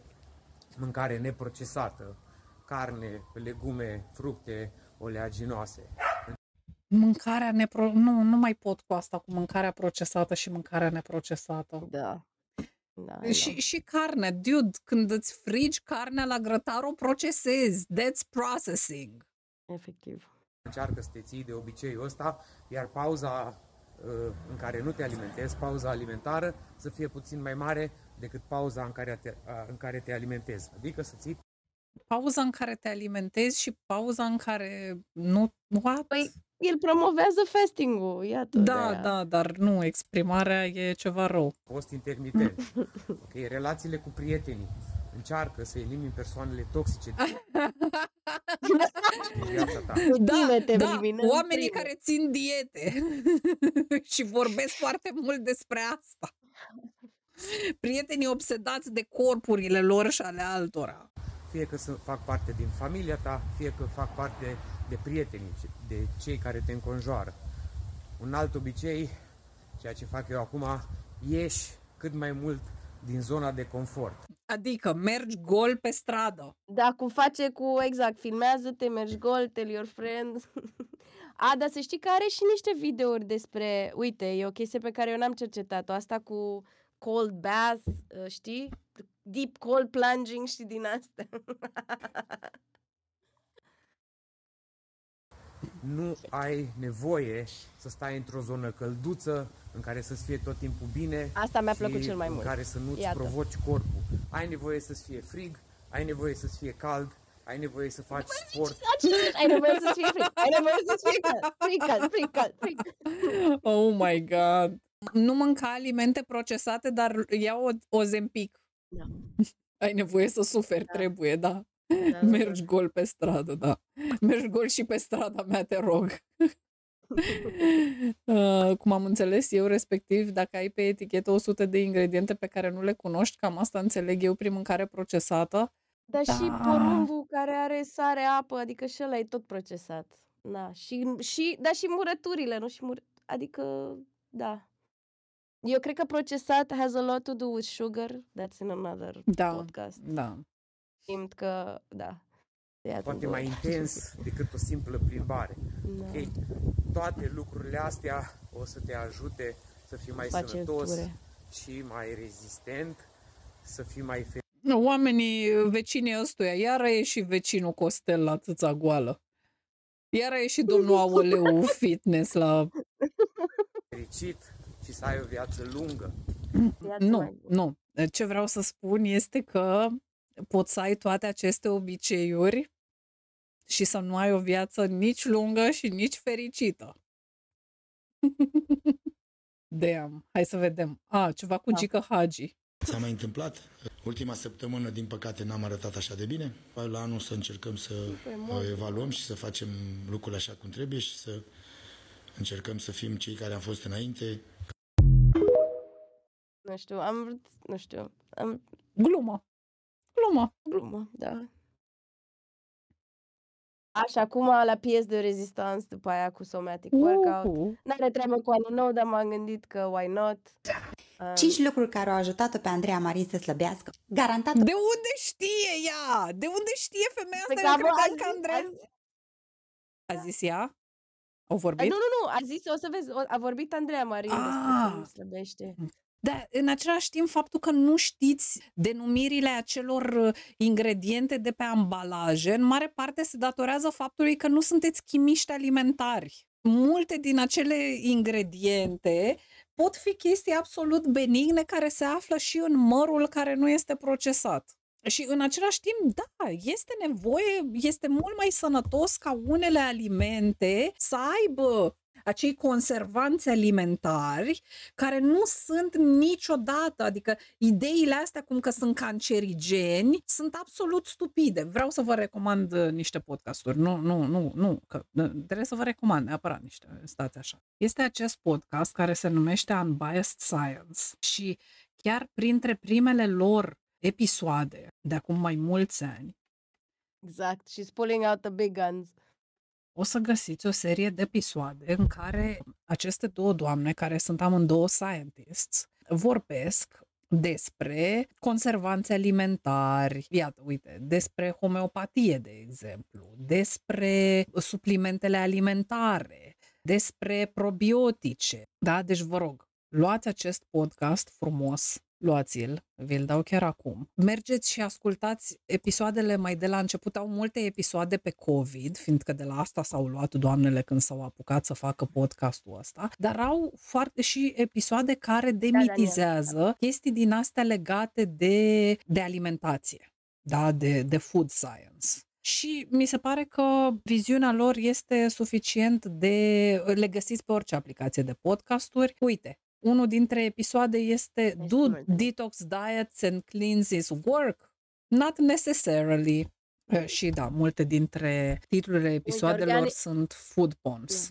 mâncare neprocesată. Carne, legume, fructe, oleaginoase. Mâncarea neprocesată. Nu mai pot cu asta, cu mâncarea procesată și mâncarea neprocesată. Da. Da. Și carne, dude, când îți frigi carnea la grătar, o procesezi. That's processing. Efectiv. Încearcă să te ții de obiceiul ăsta, iar pauza în care nu te alimentezi, pauza alimentară, să fie puțin mai mare decât pauza în care te alimentezi. Adică să ții... Pauza în care te alimentezi și pauza în care nu... What? Păi, el promovează fasting-ul, iată. Da, dar nu, exprimarea e ceva rău. Post intermitent. Ok, relațiile cu prietenii. Încearcă să elimini persoanele toxice. Da, oamenii care țin diete și vorbesc foarte mult despre asta. Prietenii obsedați de corpurile lor și ale altora. Fie că fac parte din familia ta, fie că fac parte de prietenii, de cei care te înconjoară. Un alt obicei, ceea ce fac eu acum, ieși cât mai mult din zona de confort. Adică mergi gol pe stradă. Da, cum face cu, exact, filmează-te, mergi gol, tell your friend. A, dar să știi că are și niște videouri despre, uite, e o chestie pe care eu n-am cercetat-o, asta cu cold bath, știi? Deep cold plunging și din astea. Nu ai nevoie să stai într-o zonă călduță în care să-ți fie tot timpul bine. Asta mi-a plăcut cel mai mult. În care să nu-ți provoci corpul. Ai nevoie să-ți fie frig, ai nevoie să-ți fie cald, ai nevoie să faci sport. Ai nevoie să-ți fie frig, ai nevoie să-ți fie cald, frig, cald. Oh my god. Nu mânca alimente procesate, dar ia o Zempic. Da. Ai nevoie să suferi, da. Trebuie, da. Da, mergi gol pe stradă, da. Mergi gol și pe strada mea, te rog. Cum am înțeles eu, respectiv, dacă ai pe etichetă 100 de ingrediente pe care nu le cunoști, cam asta înțeleg eu prin mâncare procesată. Dar da. Și porumbul care are sare, apă, adică și ăla e tot procesat. Da. Dar și murăturile, nu? Adică, da. Eu cred că procesat has a lot to do with sugar. That's in another podcast. Da. Simt că, da. Poate mai intens decât o simplă plimbare. Da. Okay? Toate lucrurile astea o să te ajute să fii mai sănătos și mai rezistent, să fii mai fericit. Oamenii, vecinii ăstuia, iară e și vecinul Costel la țâța goală. Iară e și domnul Aoleu Fitness la... Fericit și să ai o viață lungă. Nu. Ce vreau să spun este că poți să ai toate aceste obiceiuri și să nu ai o viață nici lungă și nici fericită. Damn. Hai să vedem. Ceva cu Gică Hagi. S-a mai întâmplat. Ultima săptămână, din păcate, n-am arătat așa de bine. La anul să încercăm să evaluăm și să facem lucrurile așa cum trebuie și să încercăm să fim cei care am fost înainte. Nu știu. Glumă, da. Așa, acum la pies de rezistanță, după aia cu somatic workout. N-are treabă cu anul nou, dar m-am gândit că why not? 5 lucruri care au ajutat-o pe Andreea Marin să slăbească. Garantat. De unde știe ea? De unde știe femeia asta? Eu credeam că Andreea... A zis ea? Au vorbit? Nu, a zis, o să vezi, a vorbit Andreea Marin despre cum slăbește. Dar în același timp faptul că nu știți denumirile acelor ingrediente de pe ambalaje, în mare parte se datorează faptului că nu sunteți chimiști alimentari. multe din acele ingrediente pot fi chestii absolut benigne care se află și în mărul care nu este procesat. Și în același timp, da, este nevoie, este mult mai sănătos ca unele alimente să aibă acei conservanți alimentari care nu sunt niciodată, adică ideile astea cum că sunt cancerigeni, sunt absolut stupide. Vreau să vă recomand niște podcasturi. Nu, că trebuie să vă recomand neapărat niște, stați așa. Este acest podcast care se numește Unbiased Science și chiar printre primele lor episoade de acum mai mulți ani. Exact, she's pulling out the big guns. O să găsiți o serie de episoade în care aceste două doamne, care sunt amândouă scientists, vorbesc despre conservanțe alimentari, iată, uite, despre homeopatie, de exemplu, despre suplimentele alimentare, despre probiotice. Da, deci vă rog, luați acest podcast frumos, luați-l, vi-l dau chiar acum. Mergeți și ascultați episoadele mai de la început, au multe episoade pe COVID, fiindcă de la asta s-au luat doamnele când s-au apucat să facă podcastul ăsta, dar au foarte și episoade care demitizează chestii din astea legate de alimentație, da? de food science. Și mi se pare că viziunea lor este suficient de... le găsiți pe orice aplicație de podcasturi. Uite, unul dintre episoade este Do Detox Diets and Cleanses Work? Not necessarily. Și da, multe dintre titlurile episoadelor sunt food puns.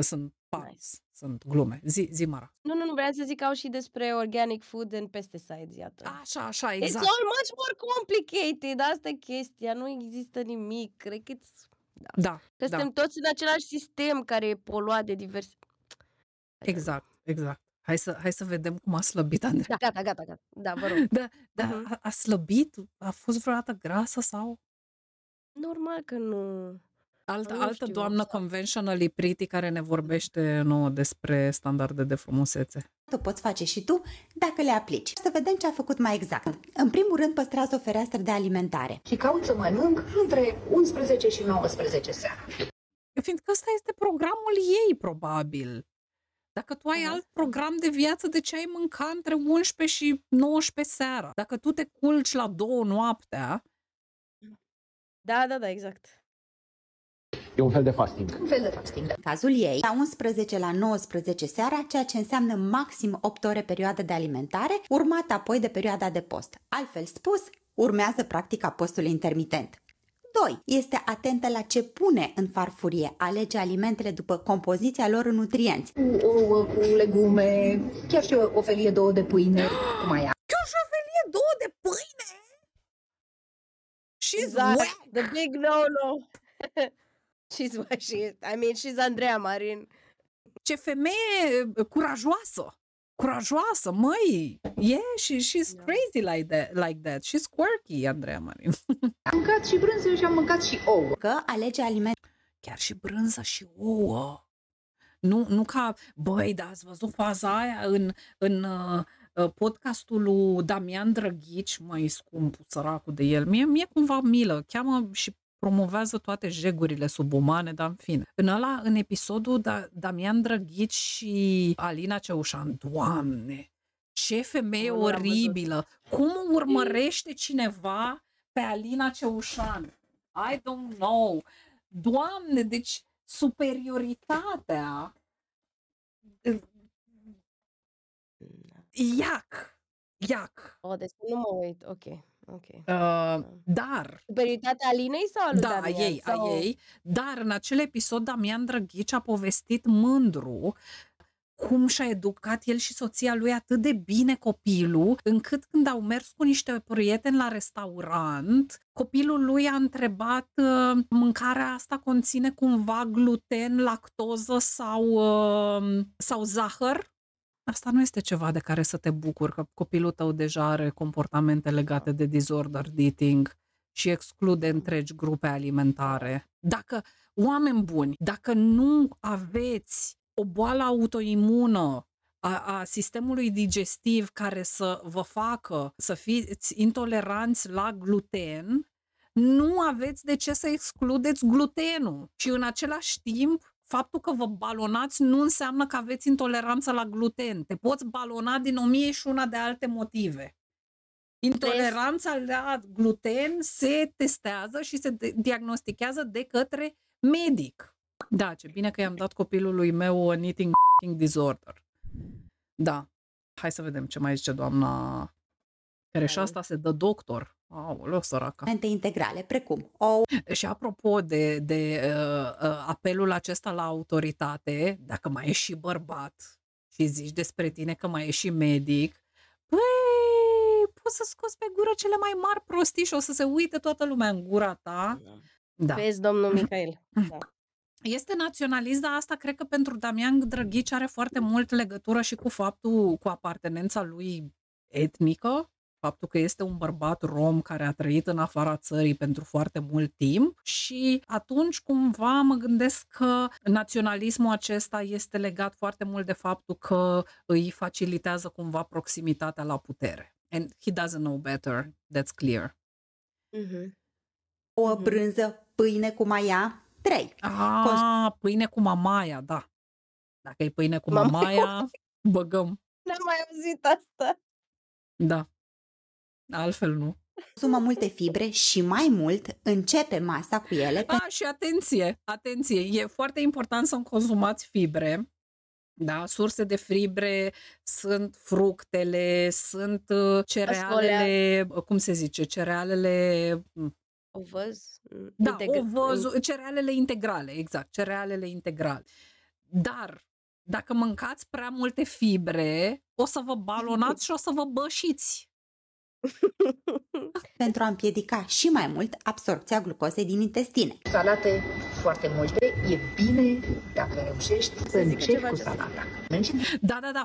Sunt puns. Nice. Sunt glume. Zi, Mara. Nu, vreau să zic că au și despre organic food and pesticides, iată. Așa, exact. It's all much more complicated. Asta e chestia. Nu există nimic. Cred că Da. Suntem toți în același sistem care e poluat de diverse... Exact. Hai să vedem cum a slăbit Andreea. Gata. Da, vă rog. Da, a slăbit? A fost vreodată grasă sau? Normal că nu. Altă doamnă conventionally pretty care ne vorbește nouă despre standarde de frumusețe. O poți face și tu dacă le aplici. Să vedem ce a făcut mai exact. În primul rând păstrați o fereastră de alimentare. Și caut să mănânc între 11 și 19 seara. Fiindcă ăsta este programul ei, probabil. Dacă tu ai alt program de viață, de ce ai mânca între 11 și 19 seara? Dacă tu te culci la 2 noaptea... Da, exact. E un fel de fasting. În cazul ei, la 11 la 19 seara, ceea ce înseamnă maxim 8 ore perioadă de alimentare, urmat apoi de perioada de post. Altfel spus, urmează practica postului intermitent. 2. Este atentă la ce pune în farfurie. Alege alimentele după compoziția lor în nutrienți. Cu ouă, cu legume, chiar și o felie, două de pâine. Chiar și o felie, două de pâine? She's whack! The big no-no! She's whack, she's Andreea Marin. Ce femeie curajoasă! Curajoasă, măi! Yeah, she's crazy like that. She's quirky, Andreea Marin. Am mâncat și brânză și am mâncat și ouă. Că alege alimente. Chiar și brânză și ouă. Nu ca, băi, dar ați văzut faza aia în podcastul lui Damian Drăghici, măi, scumpul, săracul de el. Mie cumva milă. Cheamă și promovează toate jegurile subumane, dar în fine. În episodul Damian Drăghici și Alina Ceușan, Doamne, ce femeie oribilă! Cum urmărește cineva pe Alina Ceușan? I don't know! Doamne, deci superioritatea... Iac! Oh, deci nu mă uit, ok. Dar... Superioritatea Alinei sau lui Damian? A ei. Dar în acel episod Damian Drăghici a povestit mândru cum și-a educat el și soția lui atât de bine copilul, încât când au mers cu niște prieteni la restaurant, copilul lui a întrebat mâncarea asta conține cumva gluten, lactoză sau zahăr? Asta nu este ceva de care să te bucuri, că copilul tău deja are comportamente legate de disordered eating și exclude întregi grupe alimentare. Dacă, oameni buni, dacă nu aveți o boală autoimună a sistemului digestiv care să vă facă să fiți intoleranți la gluten, nu aveți de ce să excludeți glutenul. Și în același timp, faptul că vă balonați nu înseamnă că aveți intoleranță la gluten. Te poți balona din 1001 de alte motive. Intoleranța la gluten se testează și se diagnostichează de către medic. Da, ce bine că i-am dat copilului meu un eating disorder. Da. Hai să vedem ce mai zice doamna care și asta se dă doctor. Aoleu, săraca. Alimente integrale, precum ou. Și apropo de apelul acesta la autoritate, dacă mai ești și bărbat și zici despre tine că mai ești și medic, păi, poți să scoți pe gură cele mai mari prostii și o să se uite toată lumea în gura ta. Da. Vezi, domnul Mihail. Da. Este naționalist, dar asta cred că pentru Damian Drăghici are foarte mult legătură și cu faptul, cu apartenența lui etnică, faptul că este un bărbat rom care a trăit în afara țării pentru foarte mult timp și atunci cumva mă gândesc că naționalismul acesta este legat foarte mult de faptul că îi facilitează cumva proximitatea la putere. And he doesn't know better, that's clear. Mm-hmm. O brânză, pâine cu maia, 3. Pâine cu mamaia, da. Dacă e pâine cu mamaia, băgăm. N-am mai auzit asta. Da. Altfel nu. Consumă multe fibre și mai mult începe masa cu ele. Și atenție, e foarte important să consumați fibre. Da, surse de fibre sunt fructele, sunt cerealele, cerealele ovăz? Da, ovăzul, cerealele integrale, exact, cerealele integrale. Dar dacă mâncați prea multe fibre, o să vă balonați și o să vă bășiți. Pentru a împiedica și mai mult absorbția glucozei din intestine. Salate foarte multe, e bine dacă reușești să începi cu salata. Da,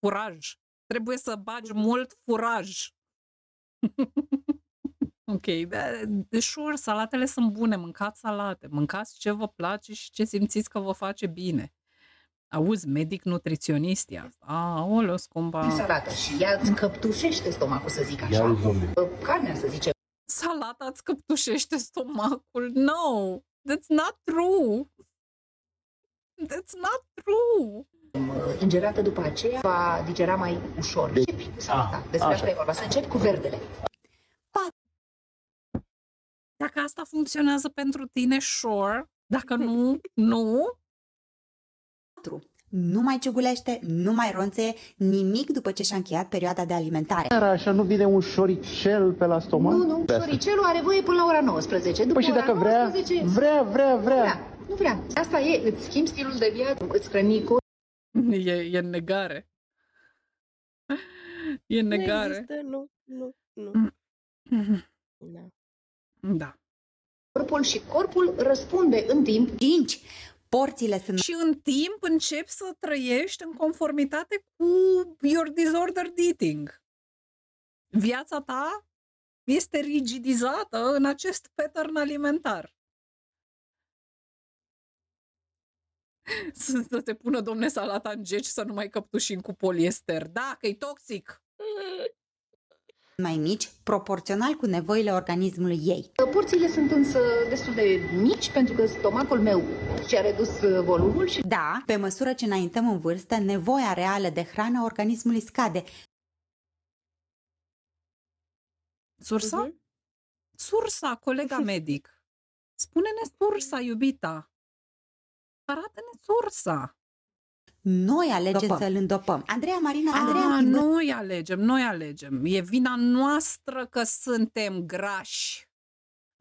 furaj. Trebuie să bagi mult furaj. Ok, sure, salatele sunt bune, mâncați salate, mâncați ce vă place și ce simțiți că vă face bine. Auzi, medic-nutriționist e asta. Aoleu, scumpa. Salata și ea îți căptușește stomacul, să zic așa. Carnea, să zice. Salata îți căptușește stomacul? No! That's not true! Ingerată după aceea va digera mai ușor. Începi cu salata. Despre asta e vorba. Să începi cu verdele. Dacă asta funcționează pentru tine, sure. Dacă nu... Nu mai ciugulește, nu mai ronțe, nimic după ce și-a încheiat perioada de alimentare. Așa nu vine un șoricel pe la stomac? Nu, șoricelul are voie până la ora 19. După și dacă vrea, 19... vrea. Nu vrea. Asta e, îți schimbi stilul de viață, îți hrăni cu... E negare. E negare. Nu există, nu. Da. Corpul răspunde în timp. 5. Porțile sunt... Și în timp începi să trăiești în conformitate cu your disordered eating. Viața ta este rigidizată în acest pattern alimentar. Să te pună, domne, salata în geci să nu mai căptușim cu poliester. Da, că e toxic! Mai mici, proporțional cu nevoile organismului ei. Porțiile sunt însă destul de mici pentru că stomacul meu și-a redus volumul și... Da, pe măsură ce înaintăm în vârstă, nevoia reală de hrană a organismului scade. Sursa? Uh-huh. Sursa, colega medic. Spune-ne sursa, iubita. Arată-ne sursa. Noi alegem să-l îndopăm. Andreea Marin... Noi alegem. E vina noastră că suntem grași.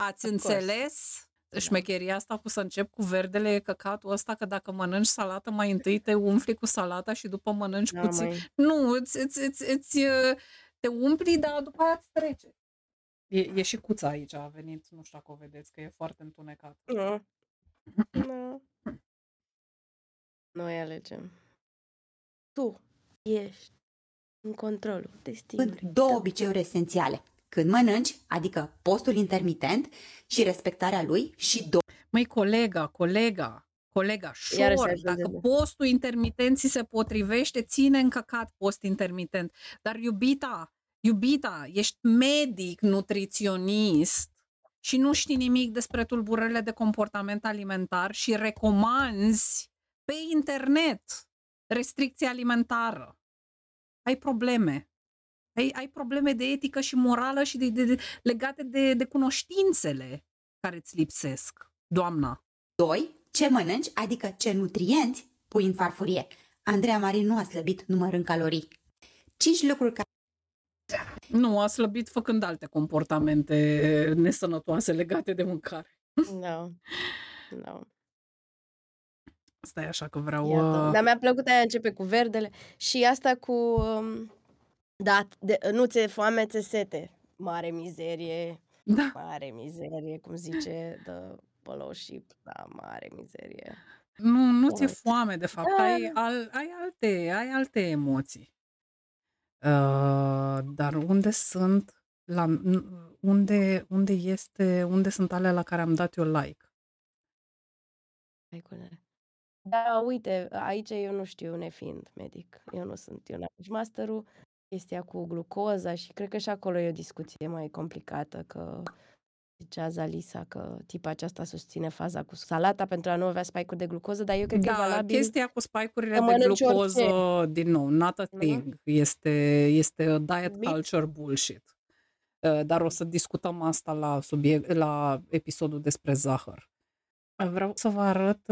Ați înțeles? Șmecheria asta cu să încep cu verdele e căcatul ăsta că dacă mănânci salată, mai întâi te umfli cu salata și după mănânci puțin. Nu, te umpli, dar după aia îți trece. E și cuța aici a venit, nu știu dacă o vedeți, că e foarte întunecat. Nu. Noi alegem. Tu ești în controlul destinului. Două obiceiuri esențiale. Când mănânci, adică postul intermitent și respectarea lui și două... Măi, colega, sure, dacă postul intermitent ți se potrivește, ține încăcat post intermitent. Dar iubita, ești medic, nutriționist, și nu știi nimic despre tulburările de comportament alimentar și recomanzi pe internet restricție alimentară, ai probleme. Ai probleme de etică și morală și legate de cunoștințele care îți lipsesc, doamna. 2. Ce mănânci, adică ce nutrienți pui în farfurie. Andreea Marin nu a slăbit numărând calorii. 5 lucruri care... Nu, a slăbit făcând alte comportamente nesănătoase legate de mâncare. No. Stai așa că vreau... Dar mi-a plăcut aia, începe cu verdele și asta cu... nu ți-e foame, ți-e sete. Mare mizerie. Da. Mare mizerie, cum zice the fellowship. Da, mare mizerie. Nu ți-e foame, de fapt. Da. Ai alte emoții. Dar unde sunt alea la care am dat eu like? Da, uite, aici eu nu știu, nefiind medic. Eu nu sunt, eu n-am nici masterul. Chestia cu glucoza și cred că și acolo e o discuție mai complicată, că zicea Zalisa că tipa aceasta susține faza cu salata pentru a nu avea spike-uri de glucoză, dar eu cred că e valabil. Chestia cu spike-urile de glucoză, din nou, not a thing, este diet culture bullshit. Dar o să discutăm asta la episodul despre zahăr. Vreau să vă arăt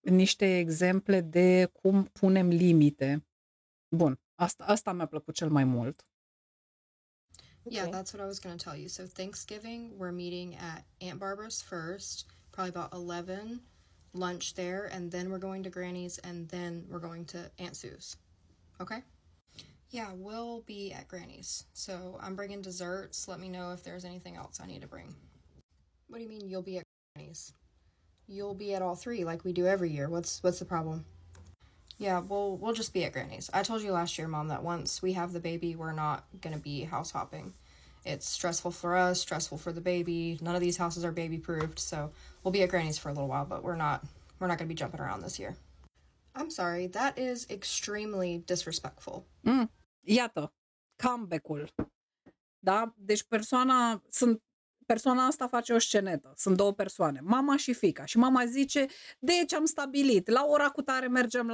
niște exemple de cum punem limite. Bun. Asta mi-a plăcut cel mai mult. Yeah, that's what I was going to tell you. So Thanksgiving, we're meeting at Aunt Barbara's first, probably about 11, lunch there, and then we're going to Granny's, and then we're going to Aunt Sue's. Okay? Yeah, we'll be at Granny's. So I'm bringing desserts. Let me know if there's anything else I need to bring. What do you mean you'll be at Granny's? You'll be at all three like we do every year. What's the problem? Yeah, we'll just be at Granny's. I told you last year, Mom, that once we have the baby, we're not going to be house hopping. It's stressful for us, stressful for the baby. None of these houses are baby-proofed, so we'll be at Granny's for a little while, but we're not going to be jumping around this year. I'm sorry, that is extremely disrespectful. Iată, comeback-ul. Da? Deci persoana asta face o scenetă. Sunt două persoane, mama și fiica. Și mama zice, deci am stabilit, la ora cu tare mergem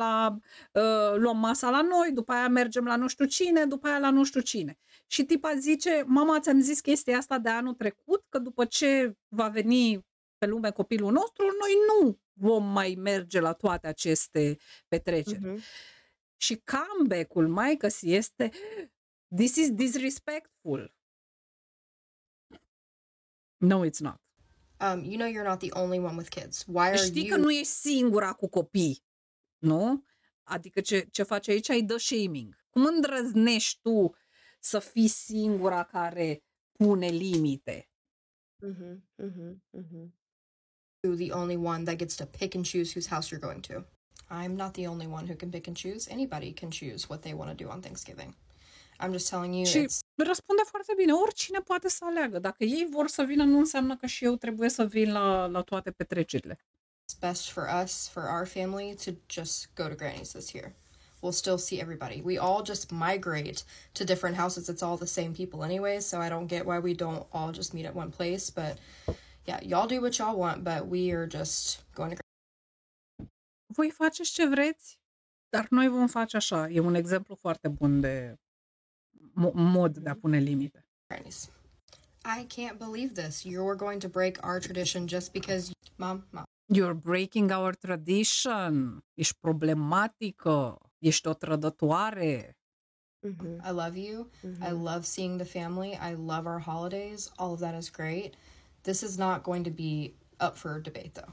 luăm masa la noi, după aia mergem la nu știu cine, după aia la nu știu cine. Și tipa zice, mama, ți-am zis chestia asta de anul trecut, că după ce va veni pe lume copilul nostru, noi nu vom mai merge la toate aceste petreceri. Uh-huh. Și comeback-ul maică-sii este, this is disrespectful. No, it's not. You know you're not the only one with kids. Why are you... Știi că nu ești singura cu copii, nu? Adică ce faci aici, ai dă shaming. Cum îndrăznești tu să fii singura care pune limite? You're the only one that gets to pick and choose whose house you're going to. I'm not the only one who can pick and choose. Anybody can choose what they want to do on Thanksgiving. I'm just telling you it's... Răspunde foarte bine, oricine poate să aleagă. Dacă ei vor să vină, nu înseamnă că și eu trebuie să vin la toate petrecerile. It's best for us, for our family, to just go to Granny's this year. We'll still see everybody. We all just migrate to different houses. It's all the same people anyway, so I don't get why we don't all just meet at one place. But yeah, y'all do what y'all want, but we are just going to Granny's. Voi faceți ce vreți, dar noi vom face așa. E un exemplu foarte bun de... mod de a pune limite. I can't believe this. You're going to break our tradition just because... Mom. You're breaking our tradition. Ești problematică. Ești o trădătoare. I love you. I love seeing the family. I love our holidays. All of that is great. This is not going to be up for debate, though.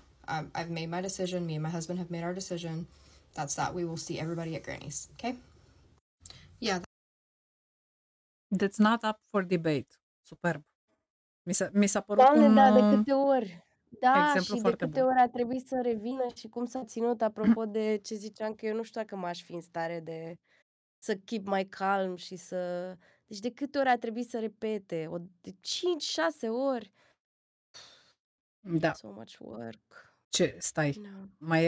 I've made my decision. Me and my husband have made our decision. That's that. We will see everybody at Granny's. Okay? Yeah, that's not up for debate. Superb. Mi s-a părut de câte ori. Da, și de câte ori a trebuit să revină și cum s-a ținut, apropo de ce ziceam, că eu nu știu dacă m-aș fi în stare de să keep mai calm și să... Deci de câte ori a trebuit să repete? De 5-6 ori? Da. So much work. Ce? Stai. No.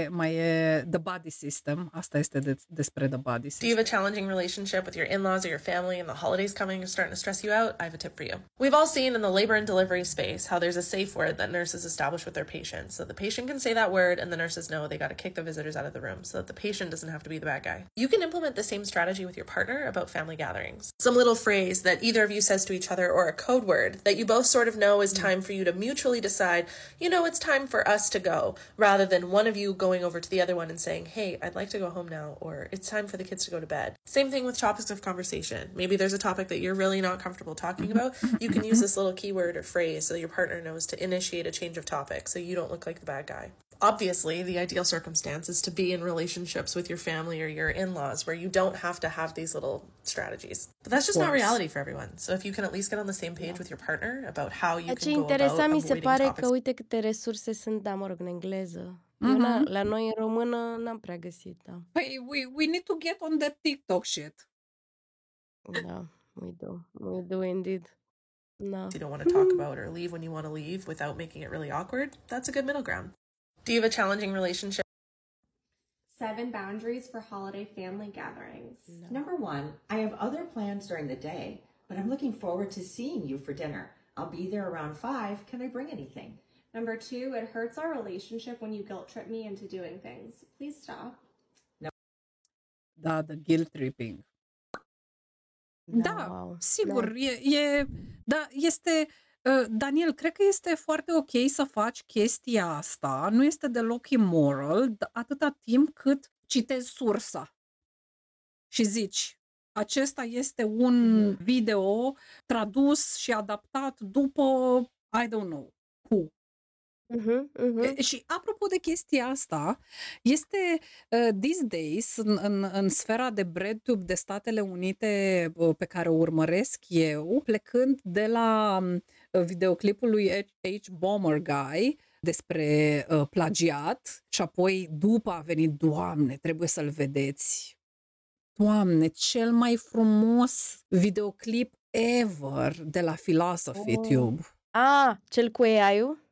Mai e the body system. Asta este despre the body system. Do you have a challenging relationship with your in-laws or your family and the holidays coming are starting to stress you out? I have a tip for you. We've all seen in the labor and delivery space how there's a safe word that nurses establish with their patients. So the patient can say that word and the nurses know they got to kick the visitors out of the room so that the patient doesn't have to be the bad guy. You can implement the same strategy with your partner about family gatherings. Some little phrase that either of you says to each other or a code word that you both sort of know is time for you to mutually decide, you know, it's time for us to go. Rather than one of you going over to the other one and saying, hey, I'd like to go home now, or it's time for the kids to go to bed. Same thing with topics of conversation. Maybe there's a topic that you're really not comfortable talking about. You can use this little keyword or phrase so your partner knows to initiate a change of topic so you don't look like the bad guy. Obviously, the ideal circumstance is to be in relationships with your family or your in-laws where you don't have to have these little strategies. But that's just not reality for everyone. So if you can at least get on the same page with your partner about how you can go about avoiding topics. Mi se pare că uite câte resurse sunt, da, mă rog, în engleză. Eu la noi în română n-am prea găsit, da. Păi, we need to get on that TikTok shit. Da, we do indeed. No. If you don't want to talk about or leave when you want to leave without making it really awkward, that's a good middle ground. Do you have a challenging relationship? 7 boundaries for holiday family gatherings. No. Number 1, I have other plans during the day, but I'm looking forward to seeing you for dinner. I'll be there around 5. Can I bring anything? Number 2, it hurts our relationship when you guilt trip me into doing things. Please stop. No. Da, the guilt tripping. No. Da, sigur, no. Este... Daniel, cred că este foarte ok să faci chestia asta, nu este deloc immoral, atâta timp cât citezi sursa și zici, acesta este un video tradus și adaptat după, I don't know, who. Și apropo de chestia asta, este these days în sfera de breadtube de Statele Unite pe care o urmăresc eu, plecând de la videoclipul lui H Bomber Guy despre plagiat și apoi după a venit, Doamne, trebuie să-l vedeți. Doamne, cel mai frumos videoclip ever de la Philosophy Tube. Ah, cel cu AI-ul?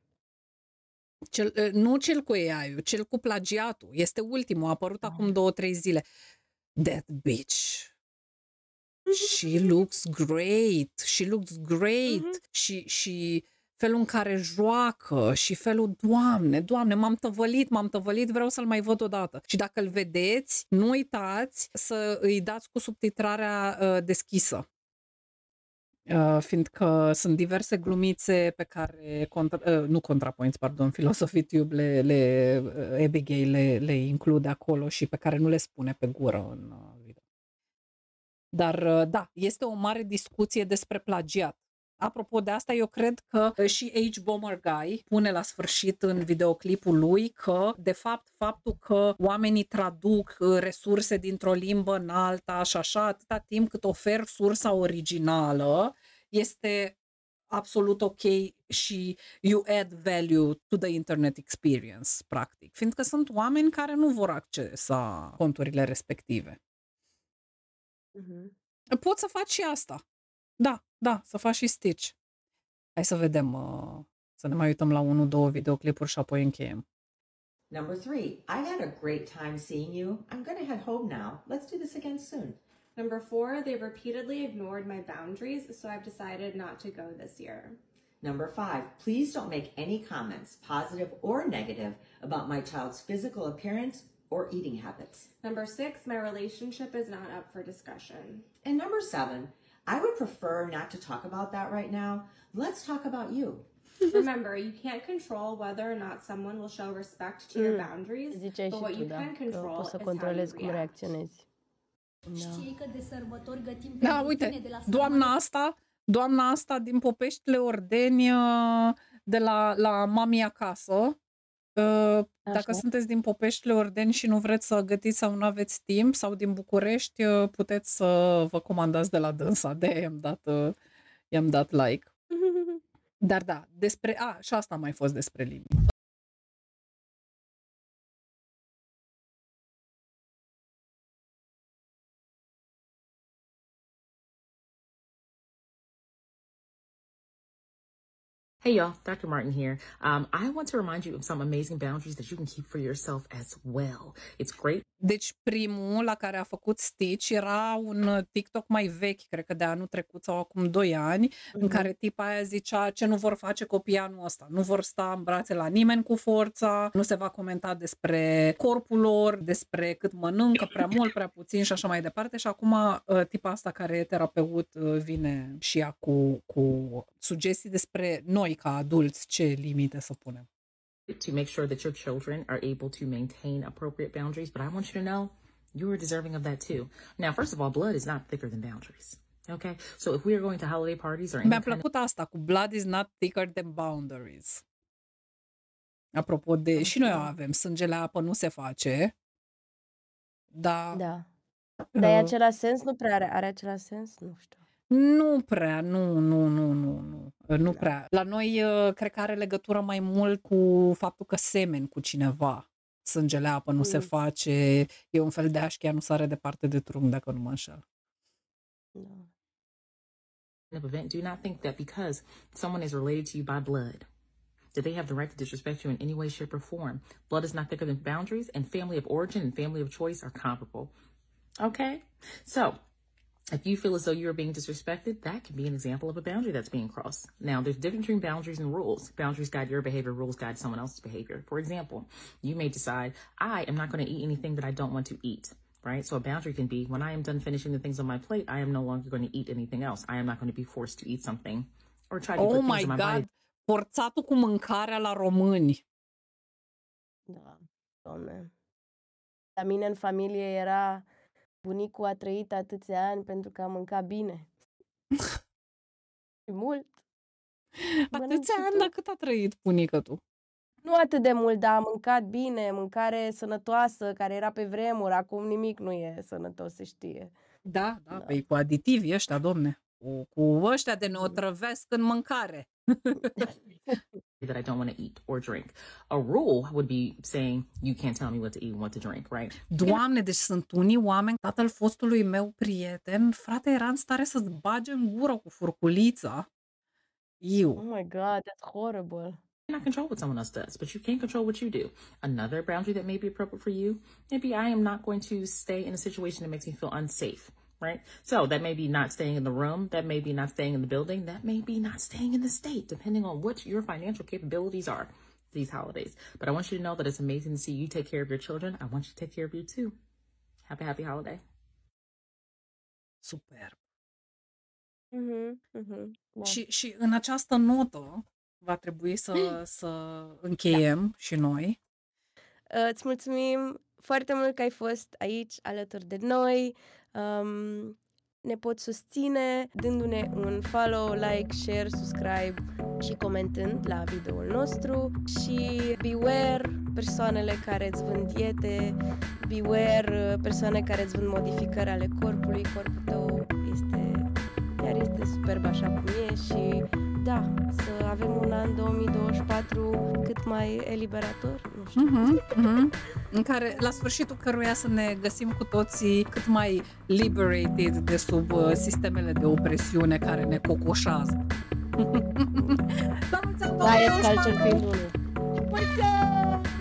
Nu cel cu AI-ul, cel cu plagiatul. Este ultimul, a apărut acum 2-3 zile. That bitch. She looks great. Și felul în care joacă și felul, Doamne, m-am tăvălit, vreau să-l mai văd odată. Și dacă îl vedeți, nu uitați să îi dați cu subtitrarea deschisă. Fiindcă sunt diverse glumițe pe care Philosophy Tube le include acolo și pe care nu le spune pe gură în video. Dar da, este o mare discuție despre plagiat. Apropo de asta, eu cred că și H. Bomber Guy pune la sfârșit în videoclipul lui că, de fapt, faptul că oamenii traduc resurse dintr-o limbă în alta și așa, atâta timp cât oferi sursa originală, este absolut ok și you add value to the internet experience, practic. Fiindcă sunt oameni care nu vor accesa conturile respective. Poți să faci și asta. Da, să faci și Stitch. Hai să vedem, să ne mai uităm la 1-2 videoclipuri și apoi încheiem. Number 3. I had a great time seeing you. I'm going to head home now. Let's do this again soon. Number 4. They repeatedly ignored my boundaries, so I've decided not to go this year. Number 5. Please don't make any comments, positive or negative, about my child's physical appearance or eating habits. Number 6. My relationship is not up for discussion. And number 7. I would prefer not to talk about that right now. Let's talk about you. Remember, you can't control whether or not someone will show respect to your boundaries, but what you can control is how you react. Știi că de sărbători gătim pe tine de la doamna asta din Popeștile Ordeni de la mami acasă. Dacă sunteți din Popeștile Ordeni și nu vreți să gătiți sau nu aveți timp, sau din București, puteți să vă comandați de la dânsa. De-aia i-am dat like. Dar da, despre... și asta a mai fost despre limite. Hey y'all, Dr. Martin here. I want to remind you of some amazing boundaries that you can keep for yourself as well. It's great. Deci primul la care a făcut Stitch era un TikTok mai vechi, cred că de anul trecut sau acum 2 ani, în care tipa aia zicea ce nu vor face copiii anul ăsta. Nu vor sta în brațe la nimeni cu forța, nu se va comenta despre corpul lor, despre cât mănâncă, prea mult, prea puțin și așa mai departe. Și acum tipa asta care e terapeut vine și ea cu sugestii despre noi ca adulți, ce limite să punem. To make sure that your children are able to maintain appropriate boundaries, but I want you to know you are deserving of that too. Now, first of all, blood is not thicker than boundaries. Okay? So if we are going to holiday parties or mi-a plăcut asta cu blood is not thicker than boundaries. Apropo de și noi avem sângele apă nu se face. Da. Dar e același sens, nu prea are același sens, nu știu. Nu prea. La noi cred că are legătură mai mult cu faptul că semeni cu cineva. Sângele apă nu se face, e un fel de așchia, nu sare departe de trunchi, dacă nu mă înșel. Do not think that because someone is related to you by blood, that they have the right to disrespect you in any way, shape or form. Blood is not thicker than boundaries and family of origin and family of choice are comparable. Okay? So, if you feel as though you are being disrespected, that can be an example of a boundary that's being crossed. Now, there's a difference between boundaries and rules. Boundaries guide your behavior, rules guide someone else's behavior. For example, you may decide, I am not going to eat anything that I don't want to eat, right? So a boundary can be, when I am done finishing the things on my plate, I am no longer going to eat anything else. I am not going to be forced to eat something or try to put things in my body. Forțatul cu mâncarea la români. Da, doamne. La mine în familie era... Bunicul a trăit atâția ani pentru că a mâncat bine. Și mult. Atâția ani, dar cât a trăit bunica tu? Nu atât de mult, dar a mâncat bine, mâncare sănătoasă, care era pe vremuri, acum nimic nu e sănătos, se știe. Da. Păi cu aditivi ăștia, domne. Cu ăștia de ne otrăvesc în mâncare. That I don't want to eat or drink. A rule would be saying you can't tell me what to eat and what to drink, right? Doamne, deci sunt unii oameni, tatăl fostului meu prieten, frate, era în stare să-ți bage în gură cu furculița. Oh my God, that's horrible. You cannot control what someone else does, but you can control what you do. Another boundary that may be appropriate for you, maybe I am not going to stay in a situation that makes me feel unsafe. Right? So that may be not staying in the room, that may be not staying in the building, that may be not staying in the state, depending on what your financial capabilities are these holidays. But I want you to know that it's amazing to see you take care of your children. I want you to take care of you too. Have a happy holiday. Superb. Wow. Și în această notă va trebui să încheiem și noi. Îți mulțumim foarte mult că ai fost aici alături de noi. Ne poți susține dându-ne un follow, like, share, subscribe și comentând la videoul nostru. Și beware persoanele care îți vând diete, beware persoane care îți vând modificări ale corpului. Corpul tău este superb așa cum e și da, să avem un an 2024 cât mai eliberator, nu știu. În care, la sfârșitul căruia să ne găsim cu toții cât mai liberated de sub sistemele de opresiune care ne cocoșează. Da, e calcel pe